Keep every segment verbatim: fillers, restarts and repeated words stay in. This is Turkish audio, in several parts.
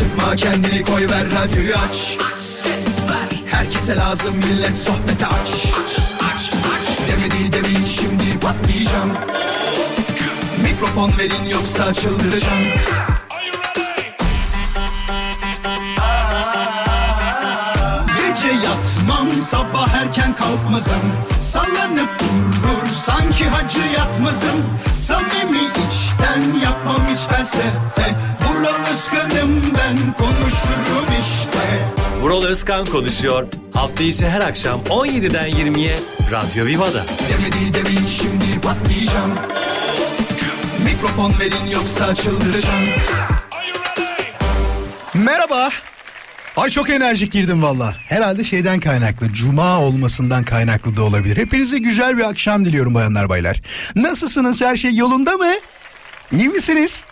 sıkma kendini koy ver radyoyu aç. Herkese lazım millet sohbete aç. Demedi demin şimdi patlayacağım. Mikrofon verin yoksa çıldıracağım. Yatmam sabah erken kalkmazım, sallanıp durur sanki hacı yatmazım. Samimi içten yapmam hiç felsefe, Vural Özkan'ım ben konuşurum işte. Vural Özkan konuşuyor hafta içi her akşam on yediden yirmiye Radyo Viva'da. Demedi demin şimdi patlayacağım, mikrofon verin yoksa çıldıracağım. Merhaba. Ay çok enerjik girdim valla. Herhalde şeyden kaynaklı, cuma olmasından kaynaklı da olabilir. Hepinize güzel bir akşam diliyorum bayanlar baylar. Nasılsınız, her şey yolunda mı? İyi misiniz?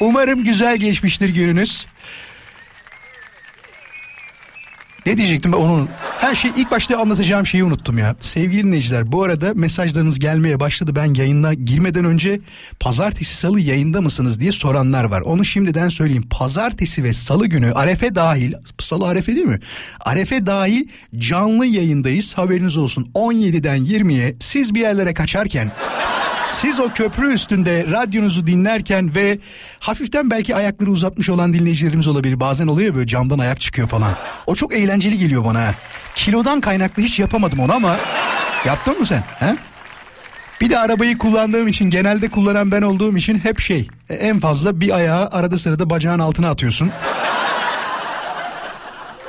Umarım güzel geçmiştir gününüz. Ne diyecektim ben onu? Her şey, ilk başta anlatacağım şeyi unuttum ya. Sevgili dinleyiciler, bu arada mesajlarınız gelmeye başladı. Ben yayına girmeden önce pazartesi salı yayında mısınız diye soranlar var. Onu şimdiden söyleyeyim. Pazartesi ve salı günü Arefe dahil, salı Arefe değil mi? Arefe dahil canlı yayındayız. Haberiniz olsun. on yediden yirmiye siz bir yerlere kaçarken, siz o köprü üstünde radyonuzu dinlerken ve hafiften belki ayakları uzatmış olan dinleyicilerimiz olabilir. Bazen oluyor böyle, camdan ayak çıkıyor falan. O çok eğlenceli geliyor bana. Kilodan kaynaklı hiç yapamadım onu ama yaptın mı sen? He? Bir de arabayı kullandığım için, genelde kullanan ben olduğum için hep şey, en fazla bir ayağı arada sırada bacağın altına atıyorsun.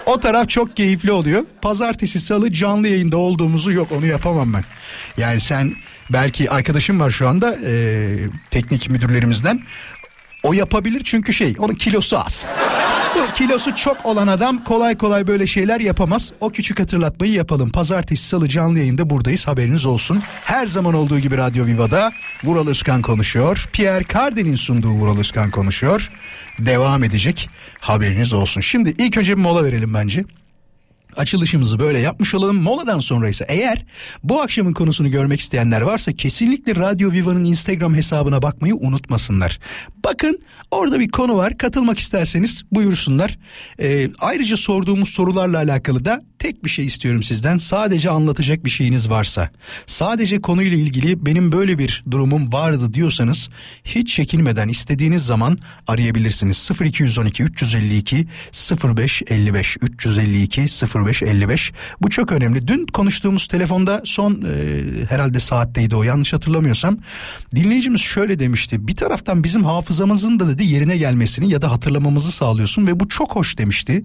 O taraf çok keyifli oluyor. Pazartesi salı canlı yayında olduğumuzu, yok onu yapamam ben. Yani sen, belki arkadaşım var şu anda e, teknik müdürlerimizden. O yapabilir çünkü şey, onun kilosu az. Kilosu çok olan adam kolay kolay böyle şeyler yapamaz. O küçük hatırlatmayı yapalım. Pazartesi salı canlı yayında buradayız, haberiniz olsun. Her zaman olduğu gibi Radyo Viva'da Vural Özkan konuşuyor. Pierre Cardin'in sunduğu Vural Özkan konuşuyor. Devam edecek, haberiniz olsun. Şimdi ilk önce bir mola verelim bence. Açılışımızı böyle yapmış olalım. Moladan sonra ise eğer bu akşamın konusunu görmek isteyenler varsa kesinlikle Radyo Viva'nın Instagram hesabına bakmayı unutmasınlar. Bakın, orada bir konu var. Katılmak isterseniz buyursunlar. Ee, ayrıca sorduğumuz sorularla alakalı da tek bir şey istiyorum sizden. Sadece anlatacak bir şeyiniz varsa, sadece konuyla ilgili benim böyle bir durumum vardı diyorsanız, hiç çekinmeden istediğiniz zaman arayabilirsiniz. sıfır iki yüz on iki üç yüz elli iki sıfır beş elli beş üç yüz elli iki sıfır beş elli beş. Bu çok önemli. Dün konuştuğumuz telefonda son e, herhalde saatteydi o, yanlış hatırlamıyorsam. Dinleyicimiz şöyle demişti. Bir taraftan bizim hafızamızın da dedi yerine gelmesini ya da hatırlamamızı sağlıyorsun ve bu çok hoş demişti.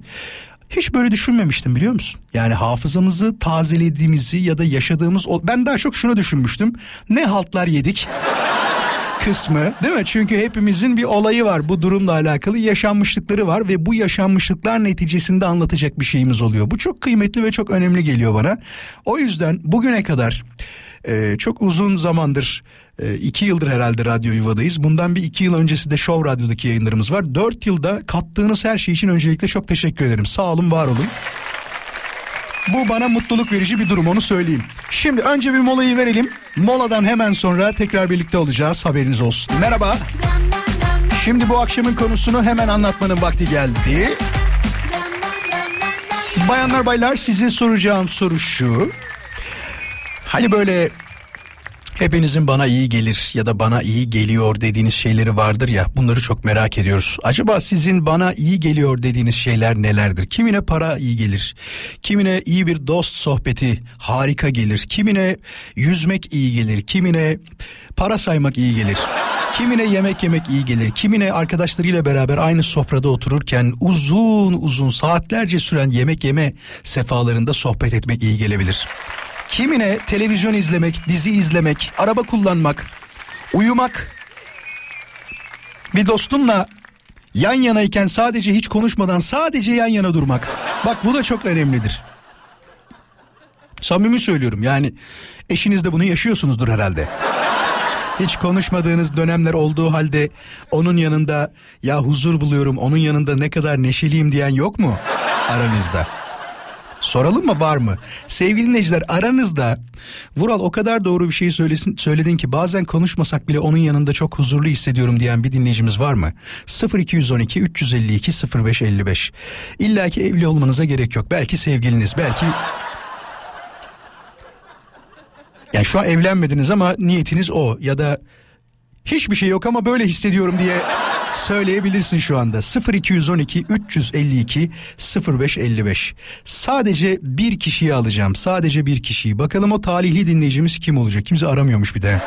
Hiç böyle düşünmemiştim, biliyor musun? Yani hafızamızı tazelediğimizi ya da yaşadığımız... Ben daha çok şunu düşünmüştüm. Ne haltlar yedik kısmı, değil mi? Çünkü hepimizin bir olayı var. Bu durumla alakalı yaşanmışlıkları var ve bu yaşanmışlıklar neticesinde anlatacak bir şeyimiz oluyor. Bu çok kıymetli ve çok önemli geliyor bana. O yüzden bugüne kadar e, çok uzun zamandır... İki yıldır herhalde Radyo Viva'dayız. Bundan bir iki yıl öncesi de Show Radyo'daki yayınlarımız var. Dört yılda kattığınız her şey için öncelikle çok teşekkür ederim. Sağ olun, var olun. Bu bana mutluluk verici bir durum, onu söyleyeyim. Şimdi önce bir molayı verelim. Moladan hemen sonra tekrar birlikte olacağız. Haberiniz olsun. Merhaba. Şimdi bu akşamın konusunu hemen anlatmanın vakti geldi. Bayanlar baylar, size soracağım soru şu. Hani böyle... Hepinizin bana iyi gelir ya da bana iyi geliyor dediğiniz şeyleri vardır ya, bunları çok merak ediyoruz. Acaba sizin bana iyi geliyor dediğiniz şeyler nelerdir? Kimine para iyi gelir, kimine iyi bir dost sohbeti harika gelir, kimine yüzmek iyi gelir, kimine para saymak iyi gelir, kimine yemek yemek iyi gelir, kimine arkadaşlarıyla beraber aynı sofrada otururken uzun uzun saatlerce süren yemek yeme sefalarında sohbet etmek iyi gelebilir. Kimine televizyon izlemek, dizi izlemek, araba kullanmak, uyumak, bir dostumla yan yanayken sadece hiç konuşmadan sadece yan yana durmak. Bak bu da çok önemlidir. Samimi söylüyorum, yani eşiniz de bunu yaşıyorsunuzdur herhalde. Hiç konuşmadığınız dönemler olduğu halde onun yanında ya huzur buluyorum, onun yanında ne kadar neşeliyim diyen yok mu aranızda? Soralım mı, var mı? Sevgili dinleyiciler, aranızda Vural o kadar doğru bir şey söylesin, söyledin ki bazen konuşmasak bile onun yanında çok huzurlu hissediyorum diyen bir dinleyicimiz var mı? sıfır iki yüz on iki üç yüz elli iki sıfır beş elli beş. İlla ki evli olmanıza gerek yok. Belki sevgiliniz, belki... Yani şu an evlenmediniz ama niyetiniz o, ya da hiçbir şey yok ama böyle hissediyorum diye söyleyebilirsin şu anda. sıfır iki yüz on iki üç yüz elli iki sıfır beş elli beş. Sadece bir kişiyi alacağım. Sadece bir kişiyi. Bakalım o talihli dinleyicimiz kim olacak? Kimse aramıyormuş bir de.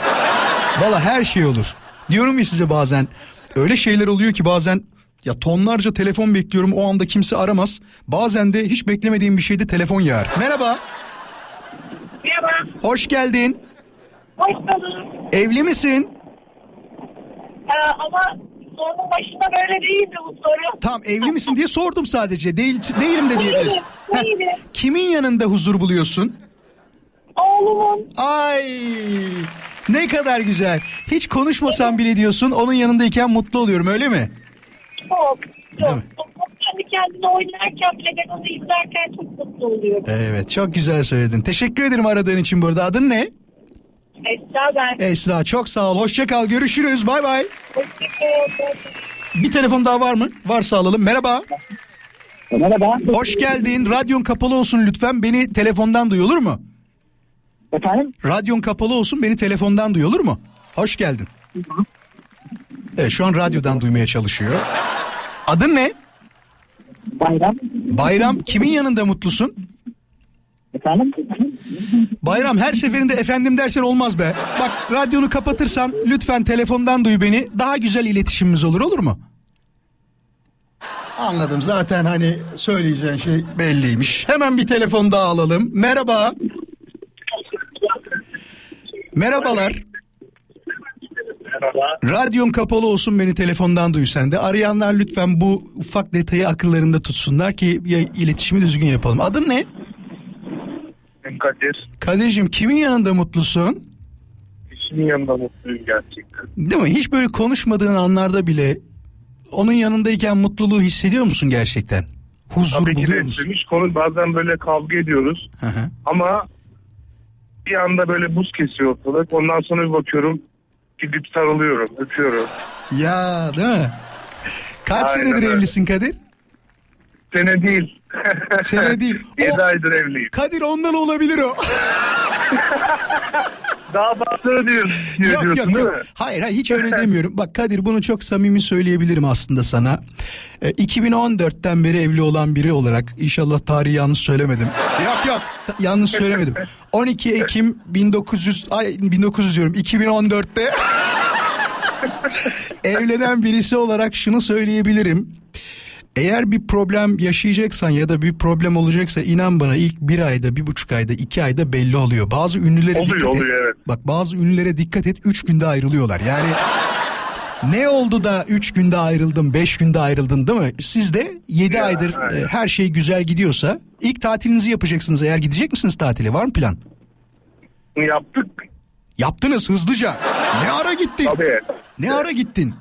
Vallahi her şey olur. Diyorum ya size, bazen öyle şeyler oluyor ki bazen ya tonlarca telefon bekliyorum, o anda kimse aramaz. Bazen de hiç beklemediğim bir şeyde telefon yağar. Merhaba. Merhaba. Hoş geldin. Hoş bulduk. Evli misin? Ee, ama sorunun başında böyle değildi bu soru. Tamam, evli misin diye sordum sadece. Değil, değilim de diyebilirsin. Değilim. Kimin yanında huzur buluyorsun? Oğlumun. Ay, ne kadar güzel. Hiç konuşmasam bile diyorsun, onun yanındayken mutlu oluyorum, öyle mi? Çok. Çok. Kendi kendine oynarken bile ben onu izlerken çok mutlu oluyorum. Evet, çok güzel söyledin. Teşekkür ederim aradığın için bu arada. Adın ne? Esra ben. Esra, çok sağ ol. Hoşça kal. Görüşürüz. Bay bay. Bir telefon daha var mı? Varsa alalım. Merhaba. Merhaba. Hoş geldin. Radyon kapalı olsun lütfen. Beni telefondan duy, olur mu? Efendim? Radyon kapalı olsun. Beni telefondan duy, olur mu? Hoş geldin. Evet, şu an radyodan duymaya çalışıyor. Adın ne? Bayram. Bayram, kimin yanında mutlusun? Efendim? Bayram, her seferinde efendim dersen olmaz be. Bak, radyonu kapatırsan lütfen telefondan duy beni. Daha güzel iletişimimiz olur, olur mu? Anladım, zaten hani söyleyeceğin şey belliymiş. Hemen bir telefon daha alalım. Merhaba. Merhabalar. Merhaba. Radyon kapalı olsun, beni telefondan duy sen de. Arayanlar lütfen bu ufak detayı akıllarında tutsunlar ki iletişimi düzgün yapalım. Adın ne? Kadir. Kadir'cim, kimin yanında mutlusun? Eşimin yanında mutluyum gerçekten. Değil mi? Hiç böyle konuşmadığın anlarda bile onun yanındayken mutluluğu hissediyor musun gerçekten? Huzur tabii buluyor musun? Tabii ki konu, bazen böyle kavga ediyoruz. Hı hı. Ama bir anda böyle buz kesiyor ortalık. Ondan sonra bir bakıyorum, gidip sarılıyorum, öpüyorum. Ya, değil mi? Kaç aynen senedir öyle evlisin Kadir? Sene değil. Sene değil. yedi aydır evliyim. Kadir, ondan olabilir o. Daha fazla diyor, diyor yok, diyorsun yok, değil yok. Mi? Hayır, hayır, hiç öyle demiyorum. Bak Kadir, bunu çok samimi söyleyebilirim aslında sana. E, iki bin on dörtten beri evli olan biri olarak, inşallah tarihi yanlış söylemedim. yok yok ta- yanlış söylemedim. on iki Ekim bin dokuz yüz ay bin dokuz yüz diyorum iki bin on dörtte evlenen birisi olarak şunu söyleyebilirim. Eğer bir problem yaşayacaksan ya da bir problem olacaksa, inan bana ilk bir ayda, bir buçuk ayda, iki ayda belli oluyor. Bazı ünlülere oluyor, dikkat oluyor, et. Evet. Bak, bazı ünlülere dikkat et, üç günde ayrılıyorlar. Yani ne oldu da üç günde ayrıldın, beş günde ayrıldın, değil mi? Siz de yedi ya, aydır evet, her şey güzel gidiyorsa ilk tatilinizi yapacaksınız. Eğer gidecek misiniz tatile, var mı plan? Yaptık. Yaptınız hızlıca. Ne ara gittin? Tabii. Ne ara gittin?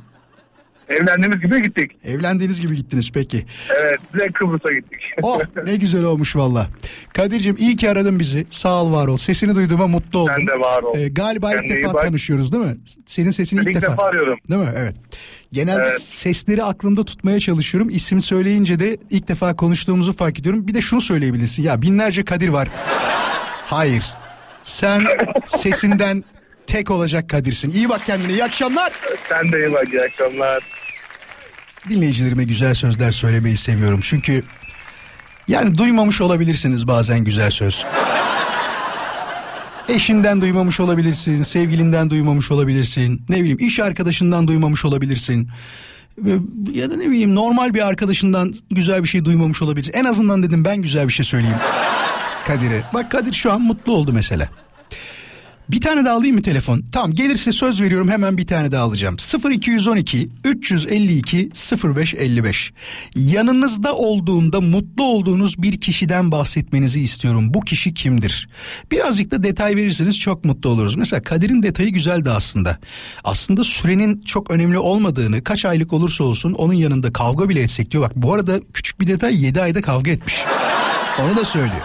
Evlendiğimiz gibi gittik. Evlendiğiniz gibi gittiniz, peki. Evet, biz de Kıbrıs'a gittik. Oh, ne güzel olmuş valla. Kadir'cim, iyi ki aradın bizi. Sağ ol, var ol. Sesini duyduğuma mutlu oldum. Ben de var ol. Ee, galiba ben ilk de defa konuşuyoruz, değil mi? Senin sesini ben ilk defa. İlk defa arıyorum. Değil mi? Evet. Genelde evet, sesleri aklımda tutmaya çalışıyorum. İsim söyleyince de ilk defa konuştuğumuzu fark ediyorum. Bir de şunu söyleyebilirsin. Ya binlerce Kadir var. Hayır. Sen sesinden tek olacak Kadir'sin. İyi bak kendine. İyi akşamlar. Sen de iyi bak. İyi akşamlar. Dinleyicilerime güzel sözler söylemeyi seviyorum. Çünkü yani duymamış olabilirsiniz bazen güzel söz. Eşinden duymamış olabilirsin, sevgilinden duymamış olabilirsin, ne bileyim iş arkadaşından duymamış olabilirsin. Ya da ne bileyim normal bir arkadaşından güzel bir şey duymamış olabilirsin. En azından dedim ben güzel bir şey söyleyeyim Kadir'e. Bak Kadir şu an mutlu oldu mesela. Bir tane daha alayım mı telefon? Tamam, gelirse söz veriyorum hemen bir tane daha alacağım. sıfır iki yüz on iki üç yüz elli iki sıfır beş elli beş. Yanınızda olduğunda mutlu olduğunuz bir kişiden bahsetmenizi istiyorum. Bu kişi kimdir? Birazcık da detay verirseniz çok mutlu oluruz. Mesela Kadir'in detayı güzeldi aslında. Aslında sürenin çok önemli olmadığını, kaç aylık olursa olsun onun yanında kavga bile etsek diyor. Bak bu arada küçük bir detay, yedi ayda kavga etmiş. Onu da söylüyor.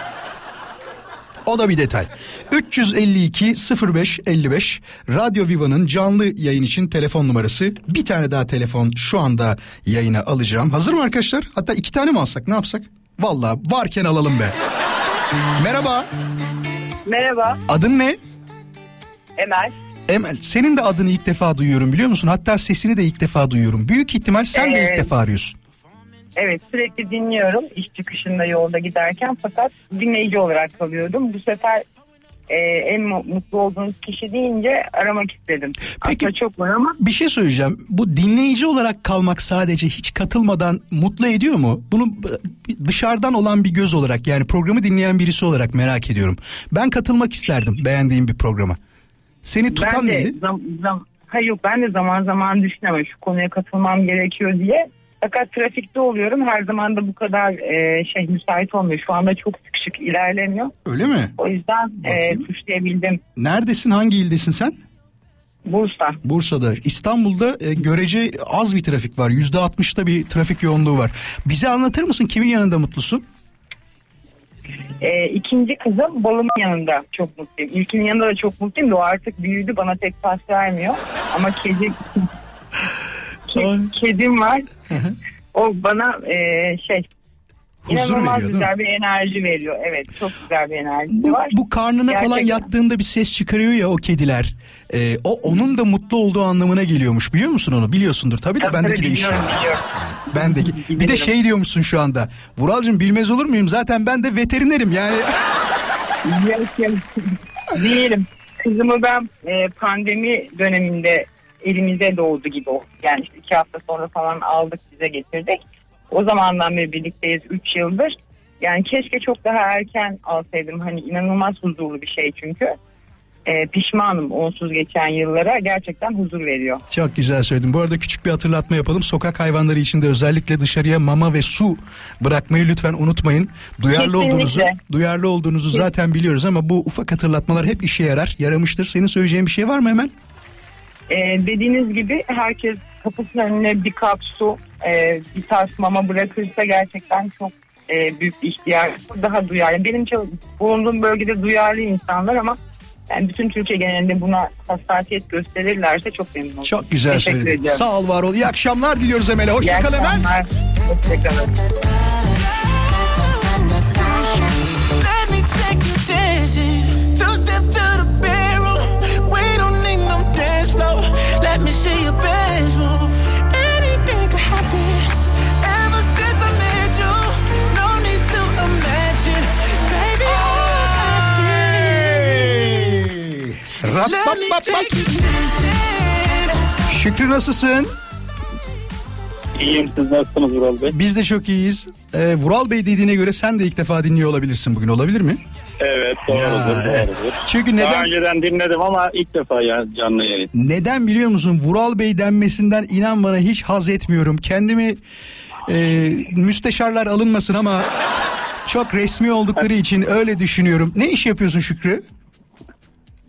O da bir detay. üç yüz elli iki sıfır beş elli beş Radyo Viva'nın canlı yayın için telefon numarası. Bir tane daha telefon şu anda yayına alacağım. Hazır mı arkadaşlar? Hatta iki tane mi alsak, ne yapsak? Vallahi varken alalım be. Merhaba. Merhaba. Adın ne? Emel. Emel, senin de adını ilk defa duyuyorum biliyor musun? Hatta sesini de ilk defa duyuyorum. Büyük ihtimal sen ee, de ilk defa arıyorsun. Evet, sürekli dinliyorum iş çıkışında yolda giderken, fakat dinleyici olarak kalıyordum. Bu sefer e, en mutlu olduğunuz kişi deyince aramak istedim. Peki, aslında çok var ama. Bir şey söyleyeceğim. Bu dinleyici olarak kalmak sadece hiç katılmadan mutlu ediyor mu? Bunu dışarıdan olan bir göz olarak, yani programı dinleyen birisi olarak merak ediyorum. Ben katılmak isterdim beğendiğim bir programa. Seni tutan neydi? Zam, zam, hayır, ben de zaman zaman düşünemem şu konuya katılmam gerekiyor diye. Fakat trafikte oluyorum, her zaman da bu kadar e, şey müsait olmuyor. Şu anda çok sıkışık ilerleniyor. Öyle mi? O yüzden e, tuşlayabildim. Neredesin, hangi ildesin sen? Bursa. Bursa'da. İstanbul'da e, görece az bir trafik var. yüzde altmışta bir trafik yoğunluğu var. Bize anlatır mısın, kimin yanında mutlusun? E, ikinci kızım balımın yanında çok mutluyum. İlkinin yanında da çok mutluyum da o artık büyüdü, bana tek pas vermiyor. Ama kedi ke, kedim var. O bana e, şey inanılmaz güzel bir enerji veriyor. Evet, çok güzel bir enerji bu, var. Bu karnına gerçekten falan yattığında bir ses çıkarıyor ya o kediler. E, o onun da mutlu olduğu anlamına geliyormuş, biliyor musun onu? Biliyorsundur tabii de, bendeki de iş. Bendeki. Bir de şey diyormuşsun şu anda. Vuralcığım, bilmez olur muyum? Zaten ben de veterinerim yani. Diyelim. Kızımı ben e, pandemi döneminde elimize doğdu gibi oldu. Yani işte iki hafta sonra falan aldık, bize getirdik. O zamandan beri birlikteyiz, üç yıldır. Yani keşke çok daha erken alsaydım. Hani inanılmaz huzurlu bir şey çünkü. E, pişmanım onsuz geçen yıllara, gerçekten huzur veriyor. Çok güzel söyledin. Bu arada küçük bir hatırlatma yapalım. Sokak hayvanları için de özellikle dışarıya mama ve su bırakmayı lütfen unutmayın. Duyarlı Kesinlikle. olduğunuzu, duyarlı olduğunuzu zaten biliyoruz ama bu ufak hatırlatmalar hep işe yarar, yaramıştır. Senin söyleyeceğin bir şey var mı Emel? E, dediğiniz gibi herkes kapısının önüne bir kap su, e, bir tarz mama bırakırsa gerçekten çok e, büyük bir ihtiyaç. Daha duyarlı. Benim bulunduğum bölgede duyarlı insanlar ama yani bütün Türkiye genelinde buna hassasiyet gösterirlerse çok memnun olurum. Çok güzel Teşekkür söyledin. Ediyorum. Sağ ol, var ol. İyi akşamlar diliyoruz Emel'e. Hoşça kal Emel. Hoşça kalın. Rap, bap, bap, bap. Şükrü, nasılsın? İyiyim, siz nasılsınız Vural Bey? Biz de çok iyiyiz. Ee, Vural Bey dediğine göre sen de ilk defa dinliyor olabilirsin bugün, olabilir mi? Evet, doğrudur, ya, doğrudur. Çünkü neden? Daha önceden dinledim ama ilk defa yani canlı yayın. Neden biliyor musun? Vural Bey denmesinden inan bana hiç haz etmiyorum. Kendimi e, müsteşarlar alınmasın ama çok resmi oldukları için öyle düşünüyorum. Ne iş yapıyorsun Şükrü?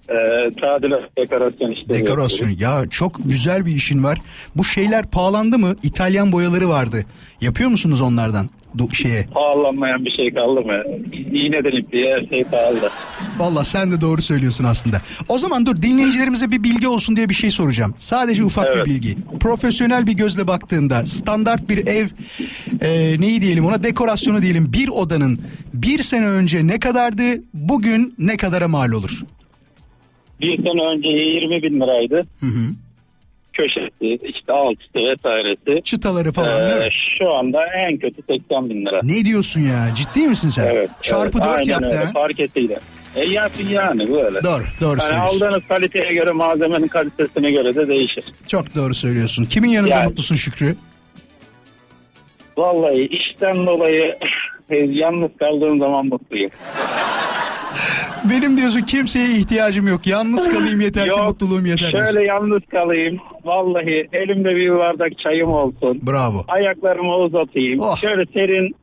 Ee, tadilat, dekorasyon işte. Dekorasyon. Ya çok güzel bir işin var. Bu şeyler pahalandı mı? İtalyan boyaları vardı. Yapıyor musunuz onlardan? Du- şeye. Pahalanmayan bir şey kaldı mı? İğneden ipliğe her şey pahalı. Valla sen de doğru söylüyorsun aslında. O zaman dur, dinleyicilerimize bir bilgi olsun diye bir şey soracağım. Sadece ufak evet. bir bilgi. Profesyonel bir gözle baktığında standart bir ev e, neyi diyelim ona, dekorasyonu diyelim, bir odanın bir sene önce ne kadardı, bugün ne kadara mal olur? Bir sene önce yirmi bin liraydı. Hı hı. Köşesi, işte altısı vesairesi. Çıtaları falan ee, değil mi? Şu anda en kötü seksen bin lira. Ne diyorsun ya? Ciddi misin sen? Evet. Çarpı evet, dört yaptı ha? Parketiyle. E yapın yani böyle. Doğru, doğru yani söylüyorsun. Aldığınız kaliteye göre, malzemenin kalitesine göre de değişir. Çok doğru söylüyorsun. Kimin yanında yani mutlusun Şükrü? Vallahi işten dolayı yalnız kaldığım zaman mutluyum. Benim diyorsun kimseye ihtiyacım yok. Yalnız kalayım yeter ki, mutluluğum yeter. Şöyle diyorsun. Yalnız kalayım. Vallahi elimde bir bardak çayım olsun. Bravo. Ayaklarımı uzatayım. Oh. Şöyle serin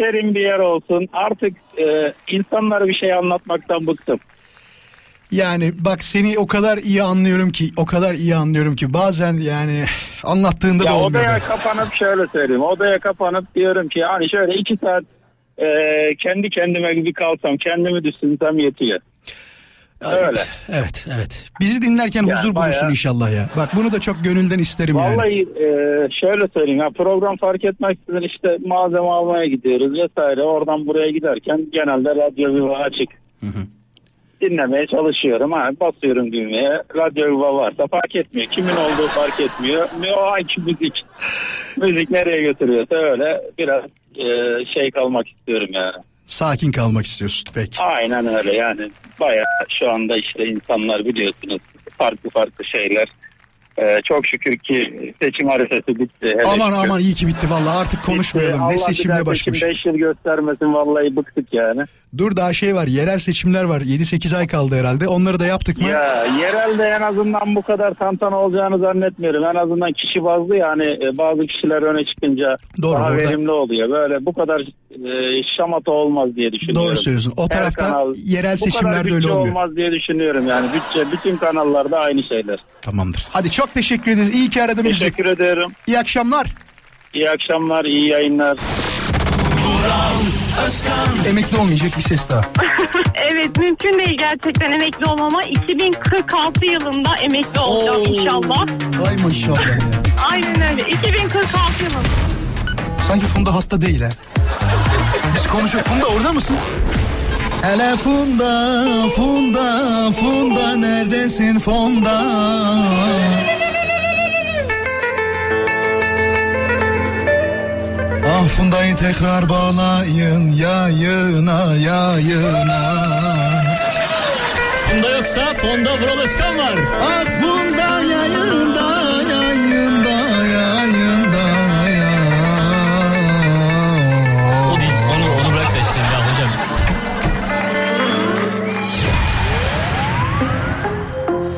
serin bir yer olsun. Artık e, insanlara bir şey anlatmaktan bıktım. Yani bak, seni o kadar iyi anlıyorum ki, o kadar iyi anlıyorum ki bazen yani anlattığında ya da olmuyor. Odaya kapanıp şöyle söyleyeyim. Odaya kapanıp diyorum ki hani şöyle iki saat e, kendi kendime bir kalsam, kendimi düşünsem yetiyor. Öyle. Evet, evet. Bizi dinlerken yani huzur bayağı... bulursun inşallah ya. Bak bunu da çok gönülden isterim. Vallahi yani. Vallahi şöyle söyleyeyim ya, program fark etmeksizin işte malzeme almaya gidiyoruz vesaire. Oradan buraya giderken genelde Radyo Viva açık. Hı hı. Dinlemeye çalışıyorum. Ha, basıyorum düğmeye. Radyo Viva varsa fark etmiyor. Kimin olduğu fark etmiyor. O anki müzik. Müzik nereye götürüyorsa öyle biraz e, şey kalmak istiyorum yani. Sakin kalmak istiyorsun peki. Aynen öyle yani. Bayağı şu anda işte insanlar biliyorsunuz farklı farklı şeyler. Ee, çok şükür ki seçim arifesi bitti. Hele aman şükür. Aman iyi ki bitti vallahi artık konuşmayalım. Bitti. Ne Allah seçimle başka bir şey. beş yıl göstermesin vallahi bıktık yani. Dur daha şey var, yerel seçimler var. yedi sekiz ay kaldı herhalde. Onları da yaptık mı? Ya yerelde en azından bu kadar tantana olacağını zannetmiyorum. En azından kişi bazlı yani bazı kişiler öne çıkınca doğru, daha orada verimli oluyor. Böyle bu kadar e, şamata olmaz diye düşünüyorum. Doğru söylüyorsun. O tarafta kanal, yerel seçimlerde öyle olmuyor. Bu kadar olmaz diye düşünüyorum yani. Bütçe, bütün kanallarda aynı şeyler. Tamamdır. Hadi çok teşekkür ederiz. İyi ki aradım. Teşekkür müzik. Ederim. İyi akşamlar. İyi akşamlar, iyi yayınlar. Vural Özkan. Emekli olmayacak bir ses daha. Evet, mümkün değil gerçekten emekli olmama. iki bin kırk altı yılında emekli olacağım Oo. inşallah. Ay maşallah ya. Aynen öyle. iki bin kırk altı yılında. Sanki Funda hatta değil ha. Biz konuşuyoruz. Funda orada mısın? Hele Funda, Funda, Funda neredesin Funda? Ah Funda'yı tekrar bağlayın yayına yayına. Funda yoksa Funda Vural Özkan var. Ah Funda yayında yayında yayında ya. O değil, onu onu bırak da işte ya hocam.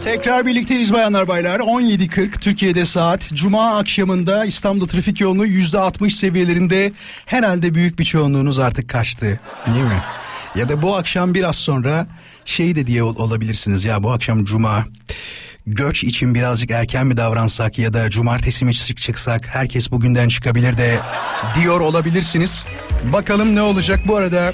Tekrar birlikteyiz bayanlar baylar. on yedi kırk Türkiye'de saat. Cuma akşamında İstanbul'da trafik yoğunluğu yüzde altmış seviyelerinde. Herhalde büyük bir çoğunluğunuz artık kaçtı. Değil mi? Ya da bu akşam biraz sonra şey de diye olabilirsiniz. Ya bu akşam Cuma. Göç için birazcık erken mi davransak ya da cumartesi mi çıksak, herkes bugünden çıkabilir de diyor olabilirsiniz. Bakalım ne olacak. Bu arada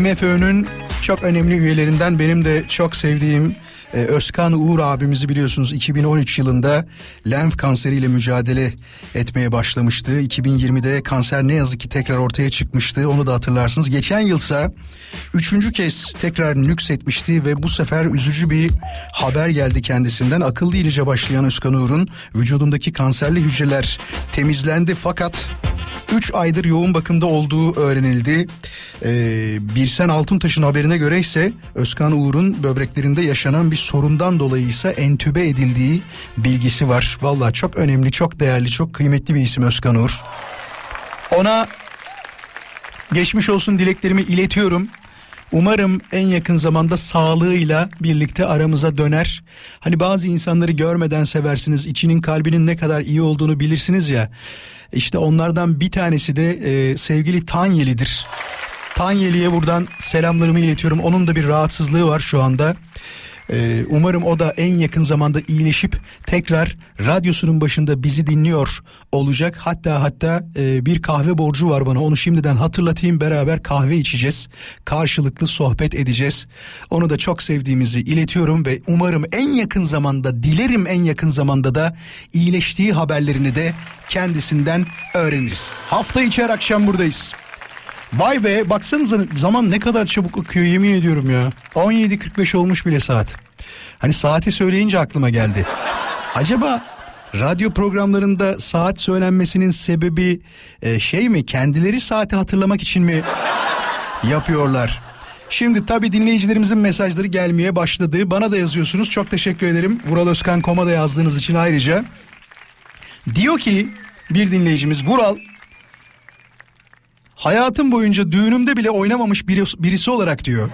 M F Ö'nün çok önemli üyelerinden benim de çok sevdiğim Ee, Özkan Uğur abimizi biliyorsunuz iki bin on üç yılında lenf kanseriyle mücadele etmeye başlamıştı. iki bin yirmide kanser ne yazık ki tekrar ortaya çıkmıştı. Onu da hatırlarsınız. Geçen yılsa üçüncü kez tekrar nüksetmişti ve bu sefer üzücü bir haber geldi kendisinden. Akıllı ilaca başlayan Özkan Uğur'un vücudundaki kanserli hücreler temizlendi fakat üç aydır yoğun bakımda olduğu öğrenildi. Ee, Birsen Altuntaş'ın haberine göre ise Özkan Uğur'un böbreklerinde yaşanan bir sorundan dolayı ise entübe edildiği bilgisi var. Vallahi çok önemli, çok değerli, çok kıymetli bir isim Özkan Uğur. Ona geçmiş olsun dileklerimi iletiyorum. Umarım en yakın zamanda sağlığıyla birlikte aramıza döner. Hani bazı insanları görmeden seversiniz, içinin kalbinin ne kadar iyi olduğunu bilirsiniz ya. İşte onlardan bir tanesi de e, sevgili Tanyeli'dir. Tanyeli'ye buradan selamlarımı iletiyorum. Onun da bir rahatsızlığı var şu anda. E, umarım o da en yakın zamanda iyileşip tekrar radyosunun başında bizi dinliyor olacak. Hatta hatta e, bir kahve borcu var bana. Onu şimdiden hatırlatayım. Beraber kahve içeceğiz. Karşılıklı sohbet edeceğiz. Onu da çok sevdiğimizi iletiyorum ve umarım en yakın zamanda, dilerim en yakın zamanda da iyileştiği haberlerini de kendisinden öğreniriz. Hafta içi her akşam buradayız. Vay be, baksanıza zaman ne kadar çabuk akıyor yemin ediyorum ya. on yedi kırk beş olmuş bile saat. Hani saati söyleyince aklıma geldi. Acaba radyo programlarında saat söylenmesinin sebebi e, şey mi? Kendileri saati hatırlamak için mi yapıyorlar? Şimdi tabii dinleyicilerimizin mesajları gelmeye başladı. Bana da yazıyorsunuz. Çok teşekkür ederim. Vural Özkan Kom'a da yazdığınız için ayrıca. Diyor ki bir dinleyicimiz, Vural, hayatım boyunca düğünümde bile oynamamış birisi olarak diyor.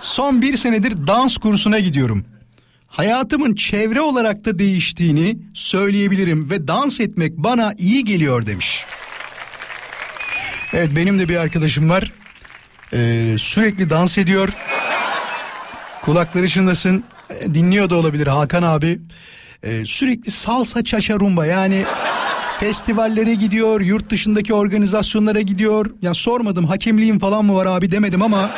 Son bir senedir dans kursuna gidiyorum. Hayatımın çevre olarak da değiştiğini söyleyebilirim ve dans etmek bana iyi geliyor demiş. Evet, benim de bir arkadaşım var. Ee, sürekli dans ediyor. Kulakları çınlasın. Dinliyor da olabilir Hakan abi. Ee, sürekli salsa, çaşa, rumba yani... Festivallere gidiyor, yurt dışındaki organizasyonlara gidiyor. Ya sormadım hakemliğin falan mı var abi demedim ama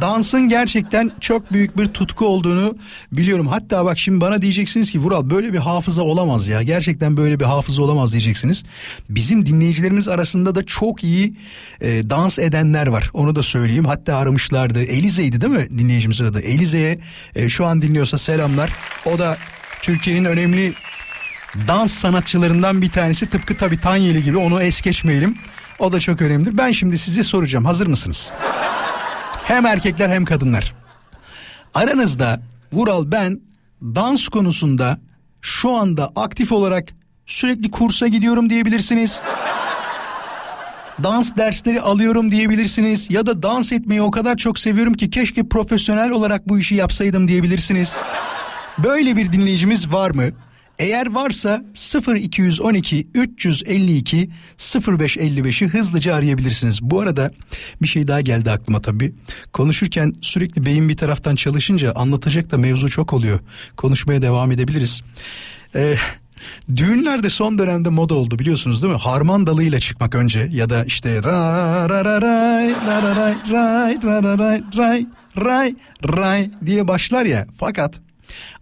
dansın gerçekten çok büyük bir tutku olduğunu biliyorum. Hatta bak şimdi bana diyeceksiniz ki Vural böyle bir hafıza olamaz ya. Gerçekten böyle bir hafıza olamaz diyeceksiniz. Bizim dinleyicilerimiz arasında da çok iyi e, dans edenler var. Onu da söyleyeyim. Hatta aramışlardı. Elize'ydi değil mi dinleyicimizin adı? Elize'ye e, şu an dinliyorsa selamlar. O da Türkiye'nin önemli dans sanatçılarından bir tanesi. Tıpkı tabii Tanyeli gibi, onu es geçmeyelim. O da çok önemlidir. Ben şimdi size soracağım. Hazır mısınız? Hem erkekler hem kadınlar. Aranızda Vural ben dans konusunda şu anda aktif olarak sürekli kursa gidiyorum diyebilirsiniz. Dans dersleri alıyorum diyebilirsiniz. Ya da dans etmeyi o kadar çok seviyorum ki keşke profesyonel olarak bu işi yapsaydım diyebilirsiniz. Böyle bir dinleyicimiz var mı? Eğer varsa sıfır iki on iki üç yüz elli iki sıfır beş elli beş'i hızlıca arayabilirsiniz. Bu arada bir şey daha geldi aklıma tabii. Konuşurken sürekli beyin bir taraftan çalışınca anlatacak da mevzu çok oluyor. Konuşmaya devam edebiliriz. Ee, düğünlerde son dönemde moda oldu biliyorsunuz değil mi? Harman dalıyla çıkmak önce ya da işte ra ra ra ray ra ra ray ray ra ra ray ray ray ray diye başlar ya. Fakat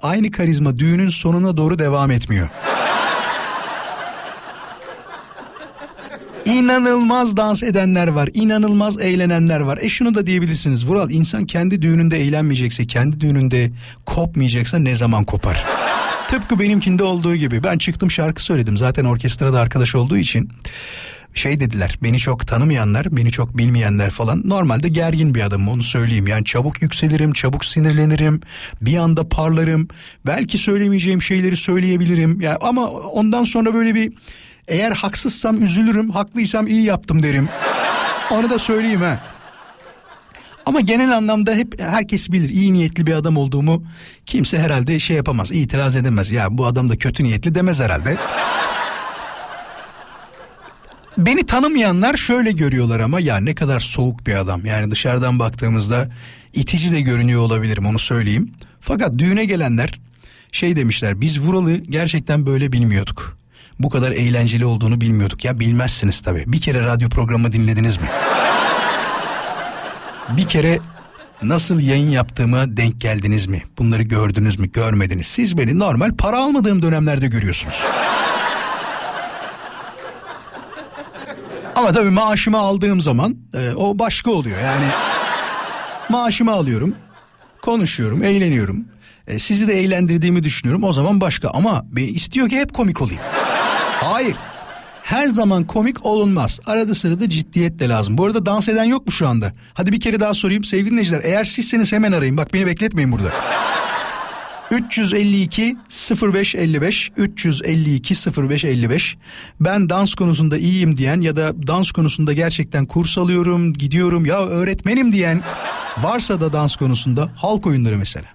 aynı karizma düğünün sonuna doğru devam etmiyor. İnanılmaz dans edenler var, inanılmaz eğlenenler var. E şunu da diyebilirsiniz Vural, insan kendi düğününde eğlenmeyecekse, kendi düğününde kopmayacaksa ne zaman kopar? Tıpkı benimkinde olduğu gibi ben çıktım şarkı söyledim, zaten orkestrada arkadaş olduğu için. Şey dediler, beni çok tanımayanlar, beni çok bilmeyenler falan, normalde gergin bir adamım onu söyleyeyim. Yani çabuk yükselirim, çabuk sinirlenirim, bir anda parlarım, belki söylemeyeceğim şeyleri söyleyebilirim. Ya ama ondan sonra böyle bir, eğer haksızsam üzülürüm, haklıysam iyi yaptım derim. Onu da söyleyeyim ha. Ama genel anlamda hep herkes bilir iyi niyetli bir adam olduğumu, kimse herhalde şey yapamaz, itiraz edemez. Ya bu adam da kötü niyetli demez herhalde. Beni tanımayanlar şöyle görüyorlar ama ya ne kadar soğuk bir adam. Yani dışarıdan baktığımızda itici de görünüyor olabilirim onu söyleyeyim. Fakat düğüne gelenler şey demişler, biz Vural'ı gerçekten böyle bilmiyorduk. Bu kadar eğlenceli olduğunu bilmiyorduk. Ya bilmezsiniz tabii. Bir kere radyo programı dinlediniz mi? Bir kere nasıl yayın yaptığıma denk geldiniz mi? Bunları gördünüz mü? Görmediniz. Siz beni normal para almadığım dönemlerde görüyorsunuz. Ama tabii maaşımı aldığım zaman e, o başka oluyor. Yani maaşımı alıyorum, konuşuyorum, eğleniyorum. E, sizi de eğlendirdiğimi düşünüyorum, o zaman başka. Ama beni istiyor ki hep komik olayım. Hayır, her zaman komik olunmaz. Arada sırada ciddiyet de lazım. Bu arada dans eden yok mu şu anda? Hadi bir kere daha sorayım sevgili dinleyiciler. Eğer sizseniz hemen arayın. Bak beni bekletmeyin burada. üç yüz elli iki sıfır beş elli beş üç yüz elli iki sıfır beş elli beş. Ben dans konusunda iyiyim diyen ya da dans konusunda gerçekten kurs alıyorum, gidiyorum ya öğretmenim diyen varsa da dans konusunda halk oyunları mesela.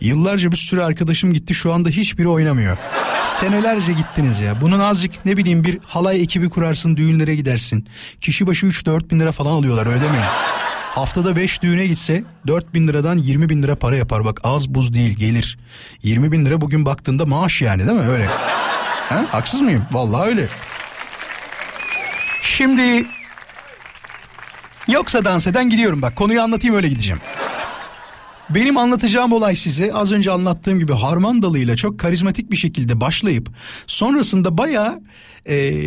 Yıllarca bir sürü arkadaşım gitti, şu anda hiçbiri oynamıyor. Senelerce gittiniz ya. Bunun azıcık ne bileyim bir halay ekibi kurarsın, düğünlere gidersin. Kişi başı üç dört bin lira falan alıyorlar, öyle mi? Haftada beş düğüne gitse dört bin liradan yirmi bin lira para yapar. Bak az buz değil, gelir. yirmi bin lira bugün baktığında maaş yani, değil mi öyle? Ha? Haksız mıyım? Vallahi öyle. Şimdi yoksa dans eden gidiyorum, bak konuyu anlatayım öyle gideceğim. Benim anlatacağım olay size az önce anlattığım gibi harman dalıyla çok karizmatik bir şekilde başlayıp sonrasında bayağı ee,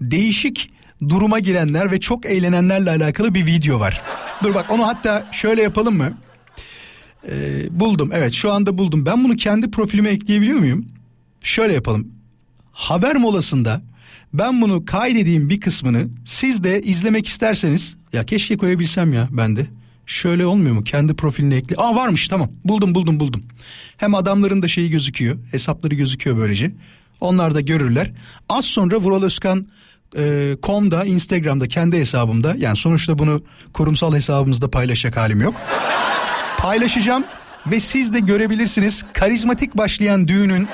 değişik duruma girenler ve çok eğlenenlerle alakalı bir video var. Dur bak onu hatta şöyle yapalım mı? Ee, buldum. Evet şu anda buldum. Ben bunu kendi profilime ekleyebiliyor muyum? Şöyle yapalım. Haber molasında ben bunu kaydedeyim, bir kısmını siz de izlemek isterseniz. Ya keşke koyabilsem ya ben de. Şöyle olmuyor mu? Kendi profiline ekle. Aa varmış, tamam. Buldum buldum buldum. Hem adamların da şeyi gözüküyor. Hesapları gözüküyor böylece. Onlar da görürler. Az sonra Vural Özkan komda, Instagram'da, kendi hesabımda, yani sonuçta bunu kurumsal hesabımızda paylaşacak halim yok. Paylaşacağım ve siz de görebilirsiniz karizmatik başlayan düğünün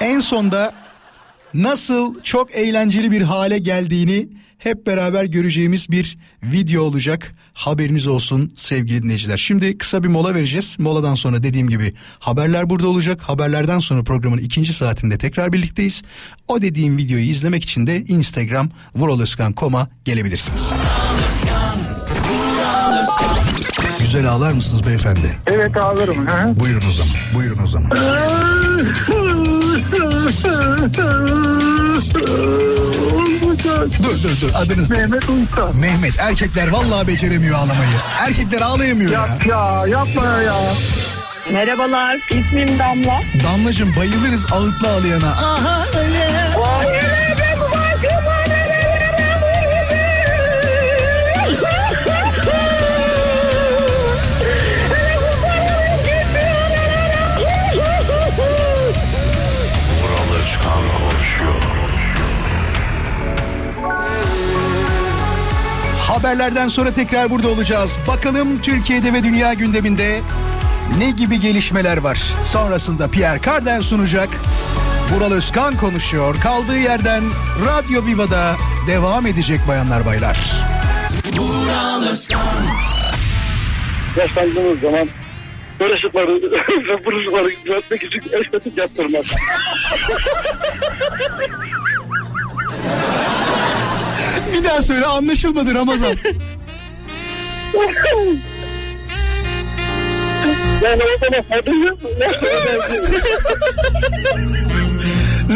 en sonda nasıl çok eğlenceli bir hale geldiğini hep beraber göreceğimiz bir video olacak. Haberiniz olsun sevgili dinleyiciler. Şimdi kısa bir mola vereceğiz. Moladan sonra dediğim gibi haberler burada olacak. Haberlerden sonra programın ikinci saatinde tekrar birlikteyiz. O dediğim videoyu izlemek için de Instagram vural özkan nokta com'a gelebilirsiniz. Güzel ağlar mısınız beyefendi? Evet, ağlarım. He? Buyurun o zaman. Buyurun o zaman. Dur dur dur. Adınız Mehmet Usta. Mehmet. Erkekler vallahi beceremiyor ağlamayı. Erkekler ağlayamıyor Yap, ya. Ya yapma ya. Merhabalar. İsmim Damla. Damlacığım bayılırız ağıtlı ağlayana. Aha öyle. Vural Özkan konuşuyor. Haberlerden sonra tekrar burada olacağız. Bakalım Türkiye'de ve dünya gündeminde ne gibi gelişmeler var? Sonrasında Pierre Cardin sunacak. Vural Özkan konuşuyor. Kaldığı yerden Radyo Viva'da devam edecek bayanlar baylar. Vural Özkan. Yaşlandığımız zaman barışıkları, barışıkları düzeltmek için eşmetik yaptırmak. Bir daha söyle, anlaşılmadı Ramazan.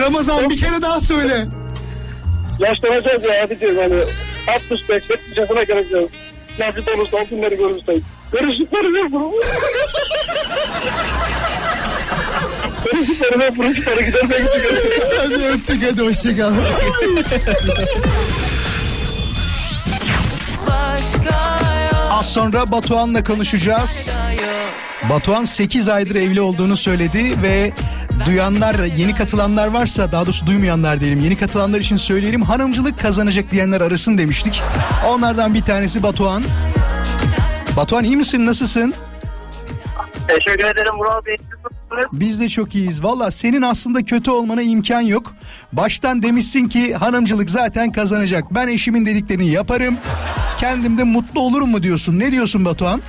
Ramazan bir kere daha söyle. Yaşlanacağız ya abiciğim, hani altmış beş yaşına geleceğiz. Nasip olursa o günleri görürsek. Görüşükleri ver bunu. Görüşükleri ver bunu. Görüşükleri gider ben gidiyorum. Hadi öptük, hadi hoşçakal. Az sonra Batuhan'la konuşacağız. Batuhan sekiz aydır evli olduğunu söyledi ve duyanlar, yeni katılanlar varsa, daha doğrusu duymayanlar diyelim, yeni katılanlar için söyleyelim, hanımcılık kazanacak diyenler arasın demiştik. Onlardan bir tanesi Batuhan. Batuhan iyi misin, nasılsın? Teşekkür ederim Murat Bey. Biz de çok iyiyiz. Valla senin aslında kötü olmana imkan yok. Baştan demişsin ki hanımcılık zaten kazanacak. Ben eşimin dediklerini yaparım. Kendim de mutlu olurum mu diyorsun? Ne diyorsun Batuhan?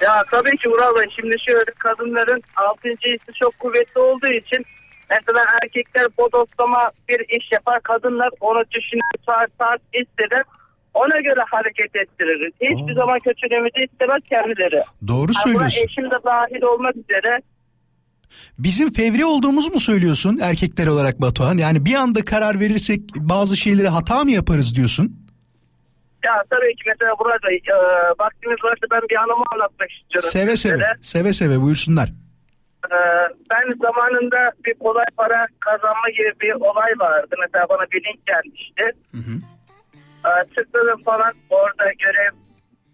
Ya tabii ki Vural Bey. Şimdi şöyle, kadınların altıncı hissi çok kuvvetli olduğu için mesela erkekler bodoslama bir iş yapar. Kadınlar onu düşünür, saat saat hisseder. Ona göre hareket ettiririz. Hiçbir Aa. zaman kötülüğümüzü istemez kendileri. Doğru yani söylüyorsun. Eşim de dahil olmak üzere. Bizim fevri olduğumuzu mu söylüyorsun erkekler olarak Batuhan? Yani bir anda karar verirsek bazı şeylere hata mı yaparız diyorsun? Ya tabii ki mesela burada e, vaktimiz varsa ben bir anımı anlatmak istiyorum. Seve seve, seve, seve seve buyursunlar. E, ben zamanında bir kolay para kazanma gibi bir olay vardı. Mesela bana bir link gelmişti. Hı hı. E, tıkladım falan, orada görev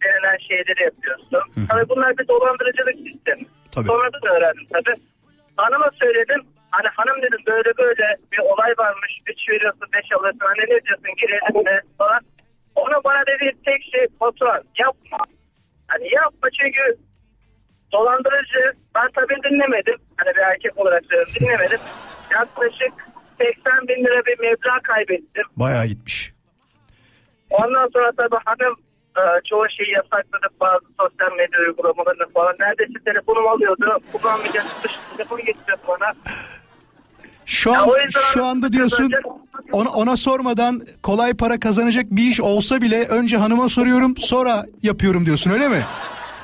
denilen şeyleri yapıyorsun. Hı hı. Tabii bunlar bir dolandırıcılık sistemi. Tabii. Sonra da öğrendim tabii. Hanıma söyledim. Hani hanım dedim, böyle böyle bir olay varmış. Üç veriyorsun, beş alıyorsun. Hani ne diyorsun, girelim falan. Ona bana dedi tek şey, fatura yapma. Hani yapma çünkü dolandırıcı. Ben tabii dinlemedim. Hani bir erkek olarak söyledim, dinlemedim. Yaklaşık seksen bin lira bir meblağ kaybettim. Bayağı gitmiş. Ondan sonra tabii hanım çoğu şeyi yasakladık, bazı sosyal medya uygulamalarını falan. Neredeyse telefonum alıyordu. Kullanmayacak telefon getiriyordu bana. Şu, an, şu anda diyorsun ona, ona sormadan kolay para kazanacak bir iş olsa bile önce hanıma soruyorum, sonra yapıyorum diyorsun, öyle mi?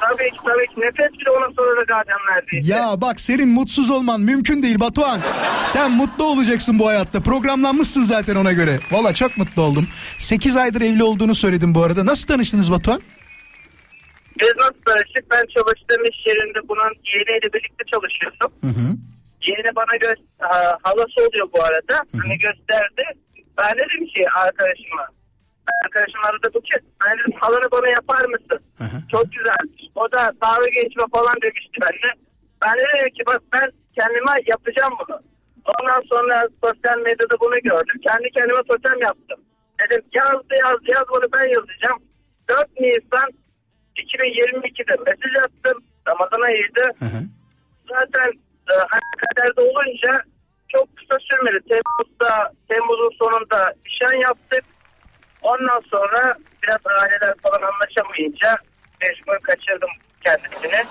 Tabii ki tabii ki. Nefes bile ona sorarak adamlardıydı. Ya bak, senin mutsuz olman mümkün değil Batuhan. Sen mutlu olacaksın bu hayatta. Programlanmışsın zaten ona göre. Valla çok mutlu oldum. sekiz aydır evli olduğunu söyledim bu arada. Nasıl tanıştınız Batuhan? Biz nasıl tanıştık? Ben çalıştığım iş yerinde bunun yeğeniyle birlikte çalışıyordum. Hı hı. Yeğeni bana göster... Halası oluyor bu arada. Hı hı. Hani gösterdi. Ben dedim ki arkadaşıma. Arkadaşım arada bu ki, ben dedim halanı bana yapar mısın? Hı hı. Çok güzelmiş. O da kahve geçme falan demişti benimle. Ben de dedim ki bak, ben kendime yapacağım bunu. Ondan sonra sosyal medyada bunu gördüm. Kendi kendime totem yaptım. Dedim yazdı yazdı yaz bunu ben yazacağım. dört Nisan iki bin yirmi iki'de mesaj attım. Ramazan ayıydı. Hı hı. Zaten e, kaderde olunca çok kısa sürmedi. Temmuz'da, Temmuz'un sonunda nişan yaptık. Ondan sonra biraz aileler falan anlaşamayınca mecbur kaçırdım kendisini.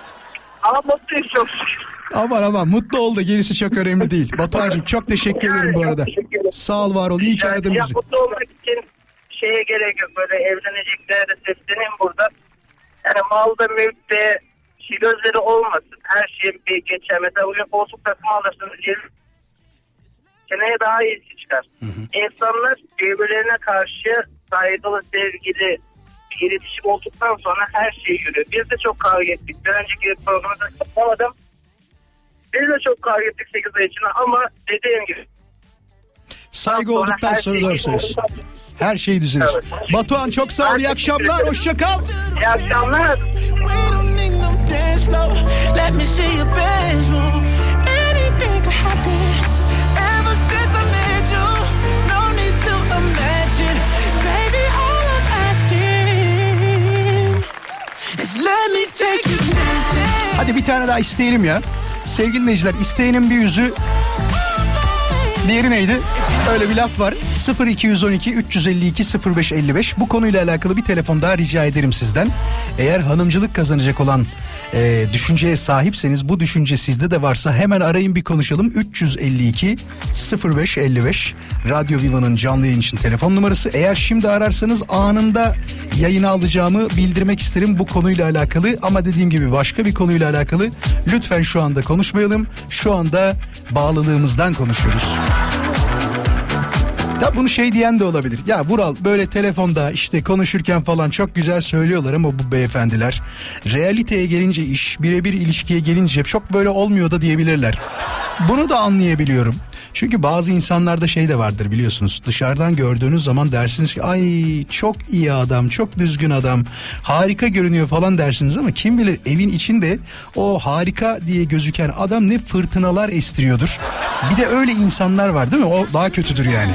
Ama mutluyuz çok. Aman aman mutlu ol da gerisi çok önemli değil. Batuhan'cığım çok teşekkür ederim yani, bu arada. Sağ ol, var ol, iyi ki aradın bizi. Mutlu olmak için şeye gerek yok, böyle evleneceklere de sesleneyim burada. Yani malda mülkte şey gözleri olmasın. Her şey bir geçer. Mesela uyum koltuk takımı alırsın. Seneye daha iyisi çıkar. Hı hı. İnsanlar birbirlerine karşı saygılı, sevgili bir iletişim olduktan sonra her şey yürüyor. Biz de çok kavga ettik. Ben önceki programda yapamadım. Biz de çok kavga ettik sekiz ay içinde ama dediğim gibi. Saygı sonra olduktan sonra doğru söylüyorsun. Her şey düzelir. Evet. Batuhan çok sağ ol. İyi akşamlar. Hoşça kal. İyi akşamlar. Hadi bir tane daha isteyelim ya. Sevgili dinleyiciler, isteyenin bir yüzü diğeri neydi? Öyle bir laf var. sıfır iki yüz on iki üç yüz elli iki sıfır beş elli beş. Bu konuyla alakalı bir telefon daha rica ederim sizden. Eğer hanımcılık kazanacak olan e, düşünceye sahipseniz, bu düşünce sizde de varsa hemen arayın, bir konuşalım. üç yüz elli iki sıfır beş elli beş Radyo Viva'nın canlı yayın için telefon numarası. Eğer şimdi ararsanız anında yayına alacağımı bildirmek isterim bu konuyla alakalı. Ama dediğim gibi başka bir konuyla alakalı lütfen şu anda konuşmayalım. Şu anda bağlılığımızdan konuşuyoruz. Ya bunu şey diyen de olabilir. Ya Vural böyle telefonda işte konuşurken falan çok güzel söylüyorlar ama bu beyefendiler realiteye gelince, iş birebir ilişkiye gelince çok böyle olmuyor da diyebilirler. Bunu da anlayabiliyorum. Çünkü bazı insanlarda şey de vardır biliyorsunuz. Dışarıdan gördüğünüz zaman dersiniz ki ay çok iyi adam, çok düzgün adam, harika görünüyor falan dersiniz ama kim bilir evin içinde o harika diye gözüken adam ne fırtınalar estiriyordur. Bir de öyle insanlar var değil mi? O daha kötüdür yani.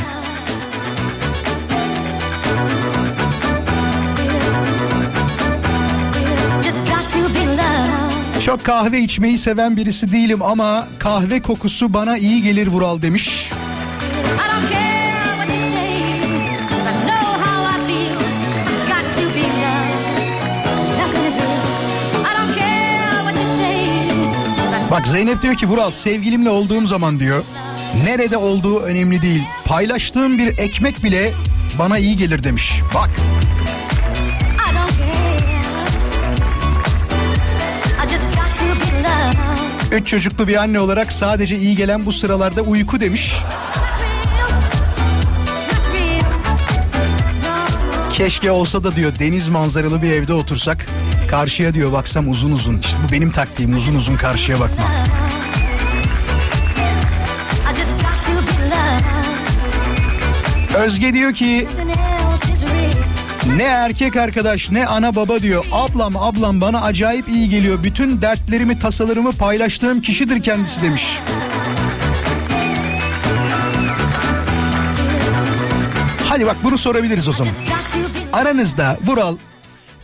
Çok kahve içmeyi seven birisi değilim ama kahve kokusu bana iyi gelir Vural demiş. Bak Zeynep diyor ki Vural sevgilimle olduğum zaman diyor nerede olduğu önemli değil. Paylaştığım bir ekmek bile bana iyi gelir demiş. Bak. Üç çocuklu bir anne olarak sadece iyi gelen bu sıralarda uyku demiş. Keşke olsa da diyor deniz manzaralı bir evde otursak. Karşıya diyor baksam uzun uzun. İşte bu benim taktiğim, uzun uzun karşıya bakma. Özge diyor ki ne erkek arkadaş ne ana baba diyor. Ablam ablam bana acayip iyi geliyor. Bütün dertlerimi tasalarımı paylaştığım kişidir kendisi demiş. Hadi bak bunu sorabiliriz o zaman. Aranızda Vural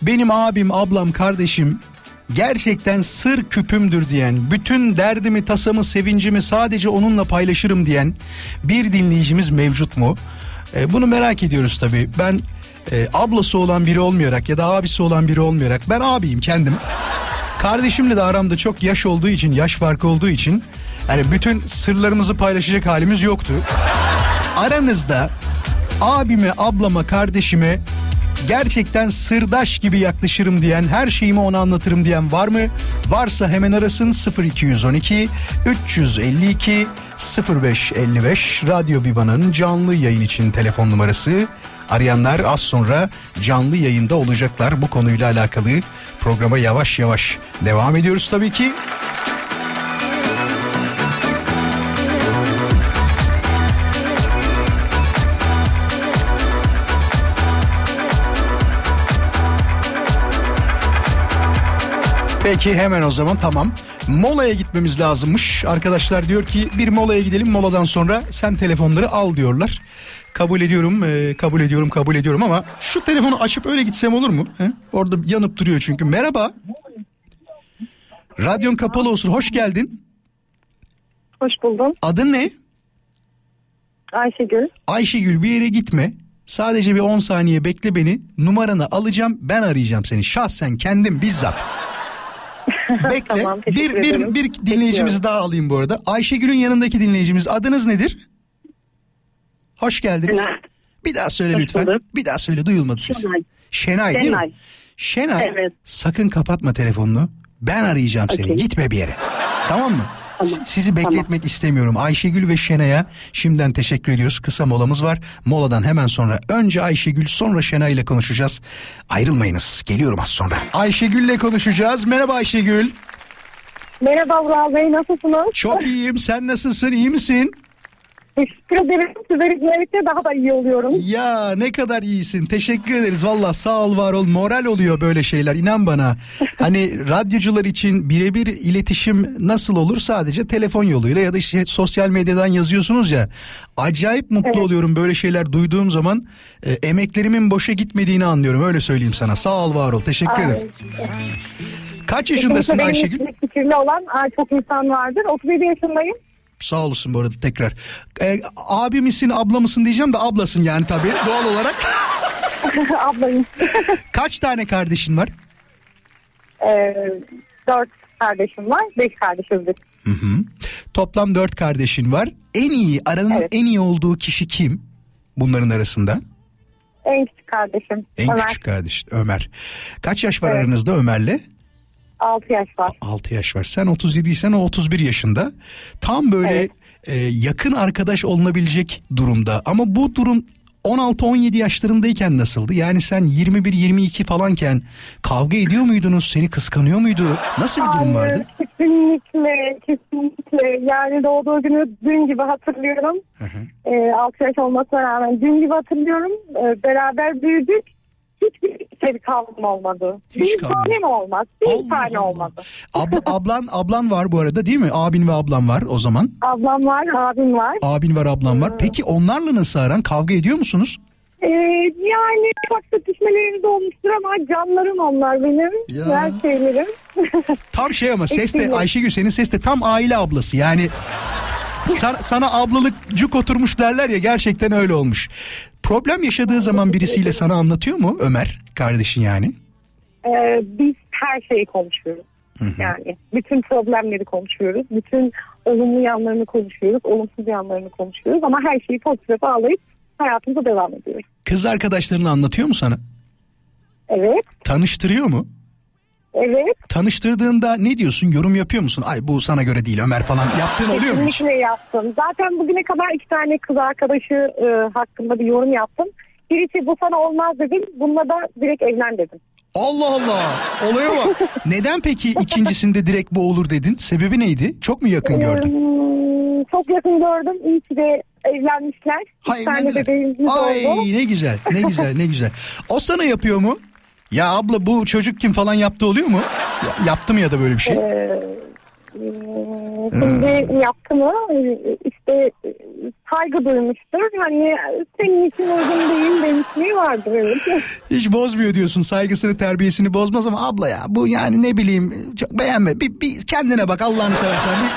benim abim ablam kardeşim gerçekten sır küpümdür diyen, bütün derdimi tasamı sevincimi sadece onunla paylaşırım diyen bir dinleyicimiz mevcut mu? Ee, bunu merak ediyoruz tabii. Ben E, ablası olan biri olmayarak ya da abisi olan biri olmayarak ben abiyim kendim. Kardeşimle de aramda çok yaş olduğu için, yaş farkı olduğu için yani bütün sırlarımızı paylaşacak halimiz yoktu. Aranızda abime, ablama, kardeşime gerçekten sırdaş gibi yaklaşırım diyen, her şeyimi ona anlatırım diyen var mı? Varsa hemen arasın sıfır iki yüz on iki üç yüz elli iki sıfır beş elli beş Radyo Viva'nın canlı yayın için telefon numarası. Arayanlar az sonra canlı yayında olacaklar. Bu konuyla alakalı programa yavaş yavaş devam ediyoruz tabii ki. Peki hemen o zaman tamam. Molaya gitmemiz lazımmış. Arkadaşlar diyor ki bir molaya gidelim, moladan sonra sen telefonları al diyorlar. Kabul ediyorum, e, kabul ediyorum, kabul ediyorum ama şu telefonu açıp öyle gitsem olur mu? He? Orada yanıp duruyor çünkü. Merhaba. Radyon kapalı olsun. Hoş geldin. Hoş buldum. Adın ne? Ayşegül. Ayşegül, bir yere gitme. Sadece bir on saniye bekle beni. Numaranı alacağım, ben arayacağım seni. Şahsen kendim bizzat. Bekle. Tamam, bir, bir, bir dinleyicimizi daha alayım bu arada. Ayşegül'ün yanındaki dinleyicimiz, adınız nedir? Hoş geldiniz. Şenay. Bir daha söyle Hoş lütfen. Buldum. Bir daha söyle, duyulmadı siz. Şenay. Şenay değil Şenay. mi? Şenay. Evet. Sakın kapatma telefonunu. Ben arayacağım seni. Okay. Gitme bir yere. Tamam mı? Tamam. Sizi bekletmek tamam. istemiyorum. Ayşegül ve Şenay'a şimdiden teşekkür ediyoruz. Kısa molamız var. Moladan hemen sonra önce Ayşegül, sonra Şenay ile konuşacağız. Ayrılmayınız. Geliyorum az sonra. Ayşegül ile konuşacağız. Merhaba Ayşegül. Merhaba Vural Bey, nasılsınız? Çok iyiyim. Sen nasılsın? İyi misin? Teşekkür ederim. Sizleri ziyaretle daha da iyi oluyorum. Ya ne kadar iyisin. Teşekkür ederiz. Valla sağ ol, var ol. Moral oluyor böyle şeyler. İnan bana. Hani radyocular için birebir iletişim nasıl olur? Sadece telefon yoluyla ya da işte sosyal medyadan yazıyorsunuz ya. Acayip mutlu evet. oluyorum böyle şeyler duyduğum zaman. E, emeklerimin boşa gitmediğini anlıyorum. Öyle söyleyeyim sana. Sağ ol, var ol. Teşekkür Ay. ederim. Kaç yaşındasın Ayşegül? Fikirli olan çok insan vardır. otuz yedi yaşındayım. Sağ olasın bu arada tekrar. Ee, abi misin, abla mısın diyeceğim de ablasın yani tabii doğal olarak. Ablayım. Kaç tane kardeşin var? Ee, dört kardeşim var. Beş kardeşizdik. Hı hı. Toplam dört kardeşin var. En iyi, aranın evet. en iyi olduğu kişi kim bunların arasında? En küçük kardeşim. En Ömer. küçük kardeş Ömer. Kaç yaş var evet. aranızda Ömer'le? altı yaş var. altı yaş var. Sen otuz yediysen o otuz bir yaşında. Tam böyle evet. e, yakın arkadaş olunabilecek durumda. Ama bu durum on altı on yedi yaşlarındayken nasıldı? Yani sen yirmi bir yirmi iki falanken kavga ediyor muydunuz? Seni kıskanıyor muydu? Nasıl bir durum vardı? Hayır, kesinlikle, kesinlikle. Yani doğduğu günü dün gibi hatırlıyorum. Hı hı. E, altı yaş olmasına rağmen dün gibi hatırlıyorum. E, beraber büyüdük. Hiçbir şey kavram olmadı. Hiç bir tane olmaz. Bir Allah tane Allah. olmadı. Abla, ablan ablan var bu arada değil mi? Abin ve ablan var o zaman. Ablam var, abim var. Abin var, ablan hmm. var. Peki onlarla nasıl aran? Kavga ediyor musunuz? Ee, yani farklı düşmelerimiz olmuştur ama canlarım onlar benim. Ya. Her şeylerim. Tam şey ama ses de Ayşegül, senin ses de tam aile ablası yani. Sana, sana ablalıkcuk oturmuş derler ya, gerçekten öyle olmuş. Problem yaşadığı zaman birisiyle sana anlatıyor mu Ömer kardeşin yani? Ee, biz her şeyi konuşuyoruz. Hı-hı. Yani bütün problemleri konuşuyoruz. Bütün olumlu yanlarını konuşuyoruz. Olumsuz yanlarını konuşuyoruz. Ama her şeyi pozitif bağlayıp hayatımıza devam ediyoruz. Kız arkadaşlarını anlatıyor mu sana? Evet. Tanıştırıyor mu? Evet. Tanıştırdığında ne diyorsun? Yorum yapıyor musun? Ay bu sana göre değil Ömer falan. Yaptığın oluyor mu hiç? Kesinlikle yaptım. Zaten bugüne kadar iki tane kız arkadaşı e, hakkında bir yorum yaptım. Birisi bu sana olmaz dedim. Bununla da direkt evlen dedim. Allah Allah. Olaya bak. Neden peki ikincisinde direkt bu olur dedin? Sebebi neydi? Çok mu yakın gördün? Ee, çok yakın gördüm. İyi ki de evlenmişler. Hayır, Ay oldu. ne güzel. Ne güzel ne güzel. O sana yapıyor mu? Ya abla bu çocuk kim falan yaptı oluyor mu? Ya, yaptı mı ya da böyle bir şey? Ee, şimdi hmm. yaptı mı? İşte saygı duymuştur. Hani senin için uygun değil demişliği vardır. Evet. Hiç bozmuyor diyorsun. Saygısını, terbiyesini bozmaz ama abla ya bu yani ne bileyim çok beğenme. Bir, bir kendine bak Allah'ını seversen. Bir...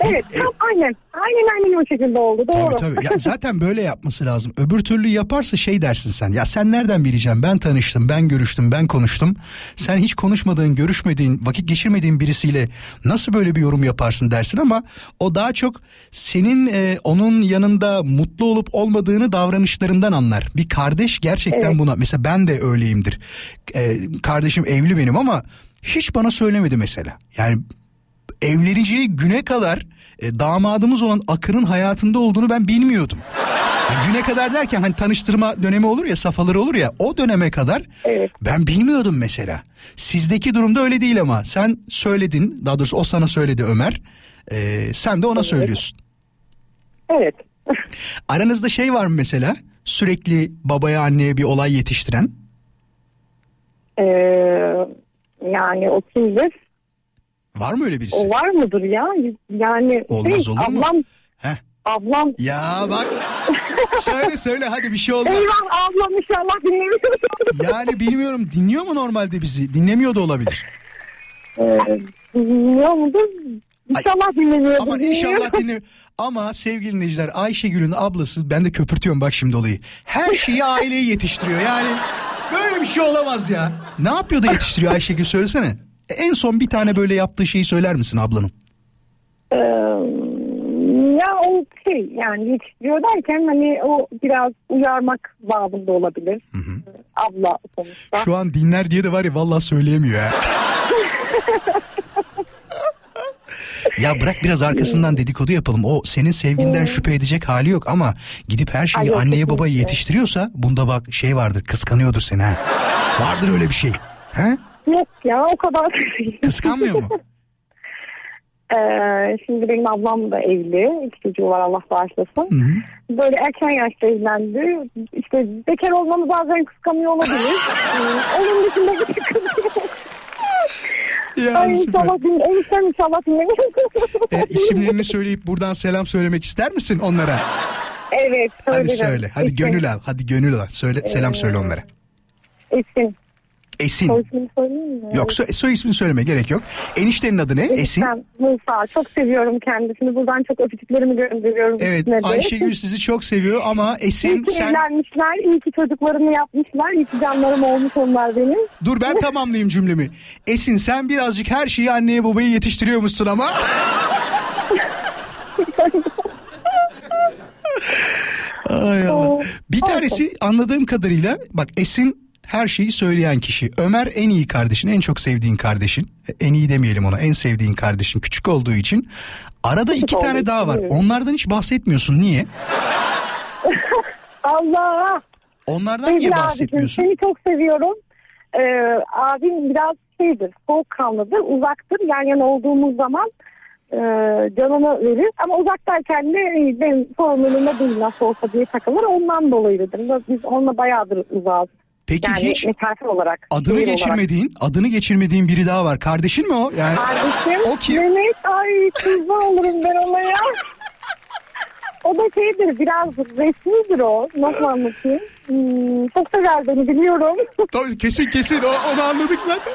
Evet, tam aynen. Aynen aynen o şekilde oldu. Doğru. Tabii, tabii. Ya zaten böyle yapması lazım. Öbür türlü yaparsa şey dersin sen. Ya sen nereden bileceğim? Ben tanıştım, ben görüştüm, ben konuştum. Sen hiç konuşmadığın, görüşmediğin, vakit geçirmediğin birisiyle nasıl böyle bir yorum yaparsın dersin ama o daha çok senin e, onun yanında mutlu olup olmadığını davranışlarından anlar. Bir kardeş gerçekten evet. buna. Mesela ben de öyleyimdir. E, kardeşim evli benim ama hiç bana söylemedi mesela. Yani evleneceği güne kadar e, damadımız olan Akın'ın hayatında olduğunu ben bilmiyordum. Yani güne kadar derken hani tanıştırma dönemi olur ya, safhaları olur ya, o döneme kadar evet. ben bilmiyordum mesela. Sizdeki durumda öyle değil ama sen söyledin, daha doğrusu o sana söyledi Ömer, e, sen de ona evet. söylüyorsun. Evet. Aranızda şey var mı mesela, sürekli babaya anneye bir olay yetiştiren? Ee, yani o sizdir. Var mı öyle birisi? O var mıdır ya? Yani olmaz şey, olur ablam, mu? Ablam. Ablam. Ya bak. söyle söyle hadi bir şey olmaz. Eyvah ablam inşallah dinlemiyor. Yani bilmiyorum, dinliyor mu normalde bizi? Dinlemiyor da olabilir. Ee, dinliyor mudur? İnşallah dinlemiyor. Aman inşallah dinlemiyor. Ama sevgili dinleyiciler, Ayşegül'ün ablası, ben de köpürtüyorum bak şimdi olayı, her şeyi aileyi yetiştiriyor yani. Böyle bir şey olamaz ya. Ne yapıyor da yetiştiriyor Ayşegül, söylesene. En son bir tane böyle yaptığı şeyi söyler misin ablanın? Ee, ya o şey yani yetiştiriyor derken hani o biraz uyarmak babında olabilir. Hı hı. Abla sonuçta. Şu an dinler diye de var ya, vallahi söyleyemiyor ya. Ya bırak biraz arkasından dedikodu yapalım. O senin sevginden hmm. şüphe edecek hali yok ama gidip her şeyi Ay, anneye babaya yetiştiriyorsa bunda bak şey vardır, kıskanıyordur seni ha. Vardır öyle bir şey. Ha? Yok ya, o kadar. Kıskanmıyor mu? Ee, şimdi benim ablam da evli. İki çocuğu var, Allah bağışlasın. Hı-hı. Böyle erken yaşta evlendi. İşte bekar olmamı bazen kıskanıyor olabilir. Onun dışında bir kıskanıyor. Yani Ay, inşallah dinle, inşallah e, isimlerini söyleyip buradan selam söylemek ister misin onlara? Evet. Hadi söyle. Hadi isim. Gönül al. Hadi gönül al. Söyle, ee, selam söyle onlara. Esin. Esin. Soy ismini söyleyeyim mi? Yok, soy, soy ismini söyleme gerek yok. Eniştenin adı ne? Esin. Ben Musa. Çok seviyorum kendisini. Buradan çok öpücüklerimi gönderiyorum. Evet. Ayşegül sizi çok seviyor ama Esin iyi sen... evlenmişler. İyi ki çocuklarımı yapmışlar. İyi ki canlarım olmuş onlar benim. Dur ben tamamlayayım cümlemi. Esin sen birazcık her şeyi anneye babaya yetiştiriyormuşsun ama... Ay Allah. Bir tanesi anladığım kadarıyla bak, Esin her şeyi söyleyen kişi. Ömer en iyi kardeşin, en çok sevdiğin kardeşin. En iyi demeyelim ona, en sevdiğin kardeşin. Küçük olduğu için. Arada küçük iki tane daha var. Onlardan hiç bahsetmiyorsun. Niye? Allah! Onlardan Sevgili niye bahsetmiyorsun? Abicim, seni çok seviyorum. Ee, abim biraz şeydir, soğukkanlıdır, uzaktır. Yan yana olduğumuz zaman e, canını verir. Ama uzaktayken de benim sorumluluğuma değil nasıl olsa diye takılır. Ondan dolayıdır. Biz onunla bayağıdır uzağız. Peki yani hiç olarak, adını geçirmediğin, olarak. adını geçirmediğin biri daha var. Kardeşin mi o? Yani kardeşim. O kim? Mehmet. Ay kızma olurum ben ona ya. O da şeydir, biraz resmidir o. Nasıl anlatayım? Hmm, çok sever beni, biliyorum. Tabii kesin kesin o, onu anladık zaten.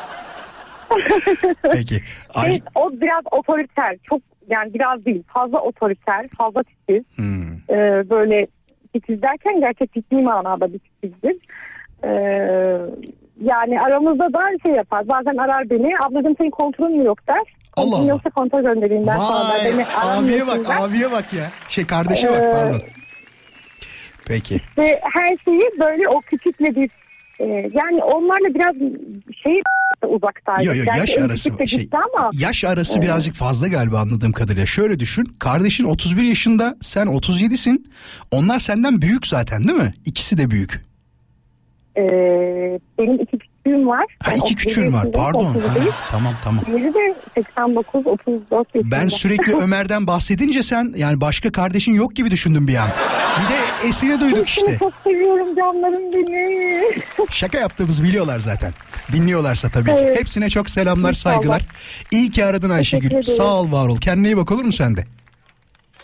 Peki. Ay. Evet, o biraz otoriter. Çok yani biraz değil, fazla otoriter, fazla titiz. Hmm. Ee, böyle titiz derken gerçek titizliği manada bir titizdir. Ee, yani aramızda da şey yapar. Bazen arar beni. Ablacığım senin kontrolün mü yok der. Allah Allah. Yoksa kontrol göndereyim ben sana. Abiye bak, der. abiye bak ya. Şey kardeşe ee, bak pardon. Peki. İşte her şeyi böyle o küçükle bir e, yani onlarla biraz şey uzaktaydı. Yo, yo, yaş, arası, şey, ama, yaş arası e, birazcık fazla galiba anladığım kadarıyla. Şöyle düşün. Kardeşin otuz bir yaşında. Sen otuz yedisin. Onlar senden büyük zaten değil mi? İkisi de büyük. Ee, benim iki küçüğüm var. Ha, iki küçüğüm var. Pardon. Ha, tamam tamam. Biri de seksen dokuz otuz dört yaşında. Ben sürekli Ömer'den bahsedince sen yani başka kardeşin yok gibi düşündüm bir an. Bir de Esin'i duyduk işte. Çok seviyorum canlarım beni. Şaka yaptığımızı biliyorlar zaten. Dinliyorlarsa tabii. Evet. Hepsine çok selamlar, İnşallah. saygılar. İyi ki aradın Ayşegül. Sağ ol, var ol. Kendine iyi bak, olur mu sen de?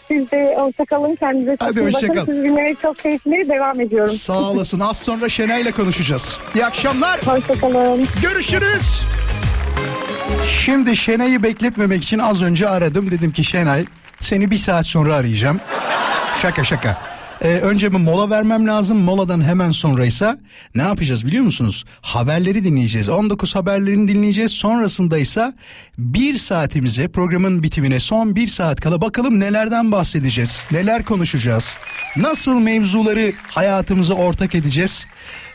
Siz de hoşçakalın, kendinize çok iyi bakın. Siz günleri çok keyifli, devam ediyorum. Sağ olasın. Az sonra Şenay'la konuşacağız. İyi akşamlar. Hoşçakalın. Görüşürüz. Şimdi Şenay'ı bekletmemek için az önce aradım. Dedim ki Şenay, seni bir saat sonra arayacağım. Şaka şaka. Ee, önce bir mola vermem lazım. Moladan hemen sonraysa ne yapacağız biliyor musunuz? Haberleri dinleyeceğiz. on dokuz haberlerini dinleyeceğiz. Sonrasındaysa bir saatimize, programın bitimine son bir saat kala bakalım nelerden bahsedeceğiz, neler konuşacağız, nasıl mevzuları hayatımıza ortak edeceğiz.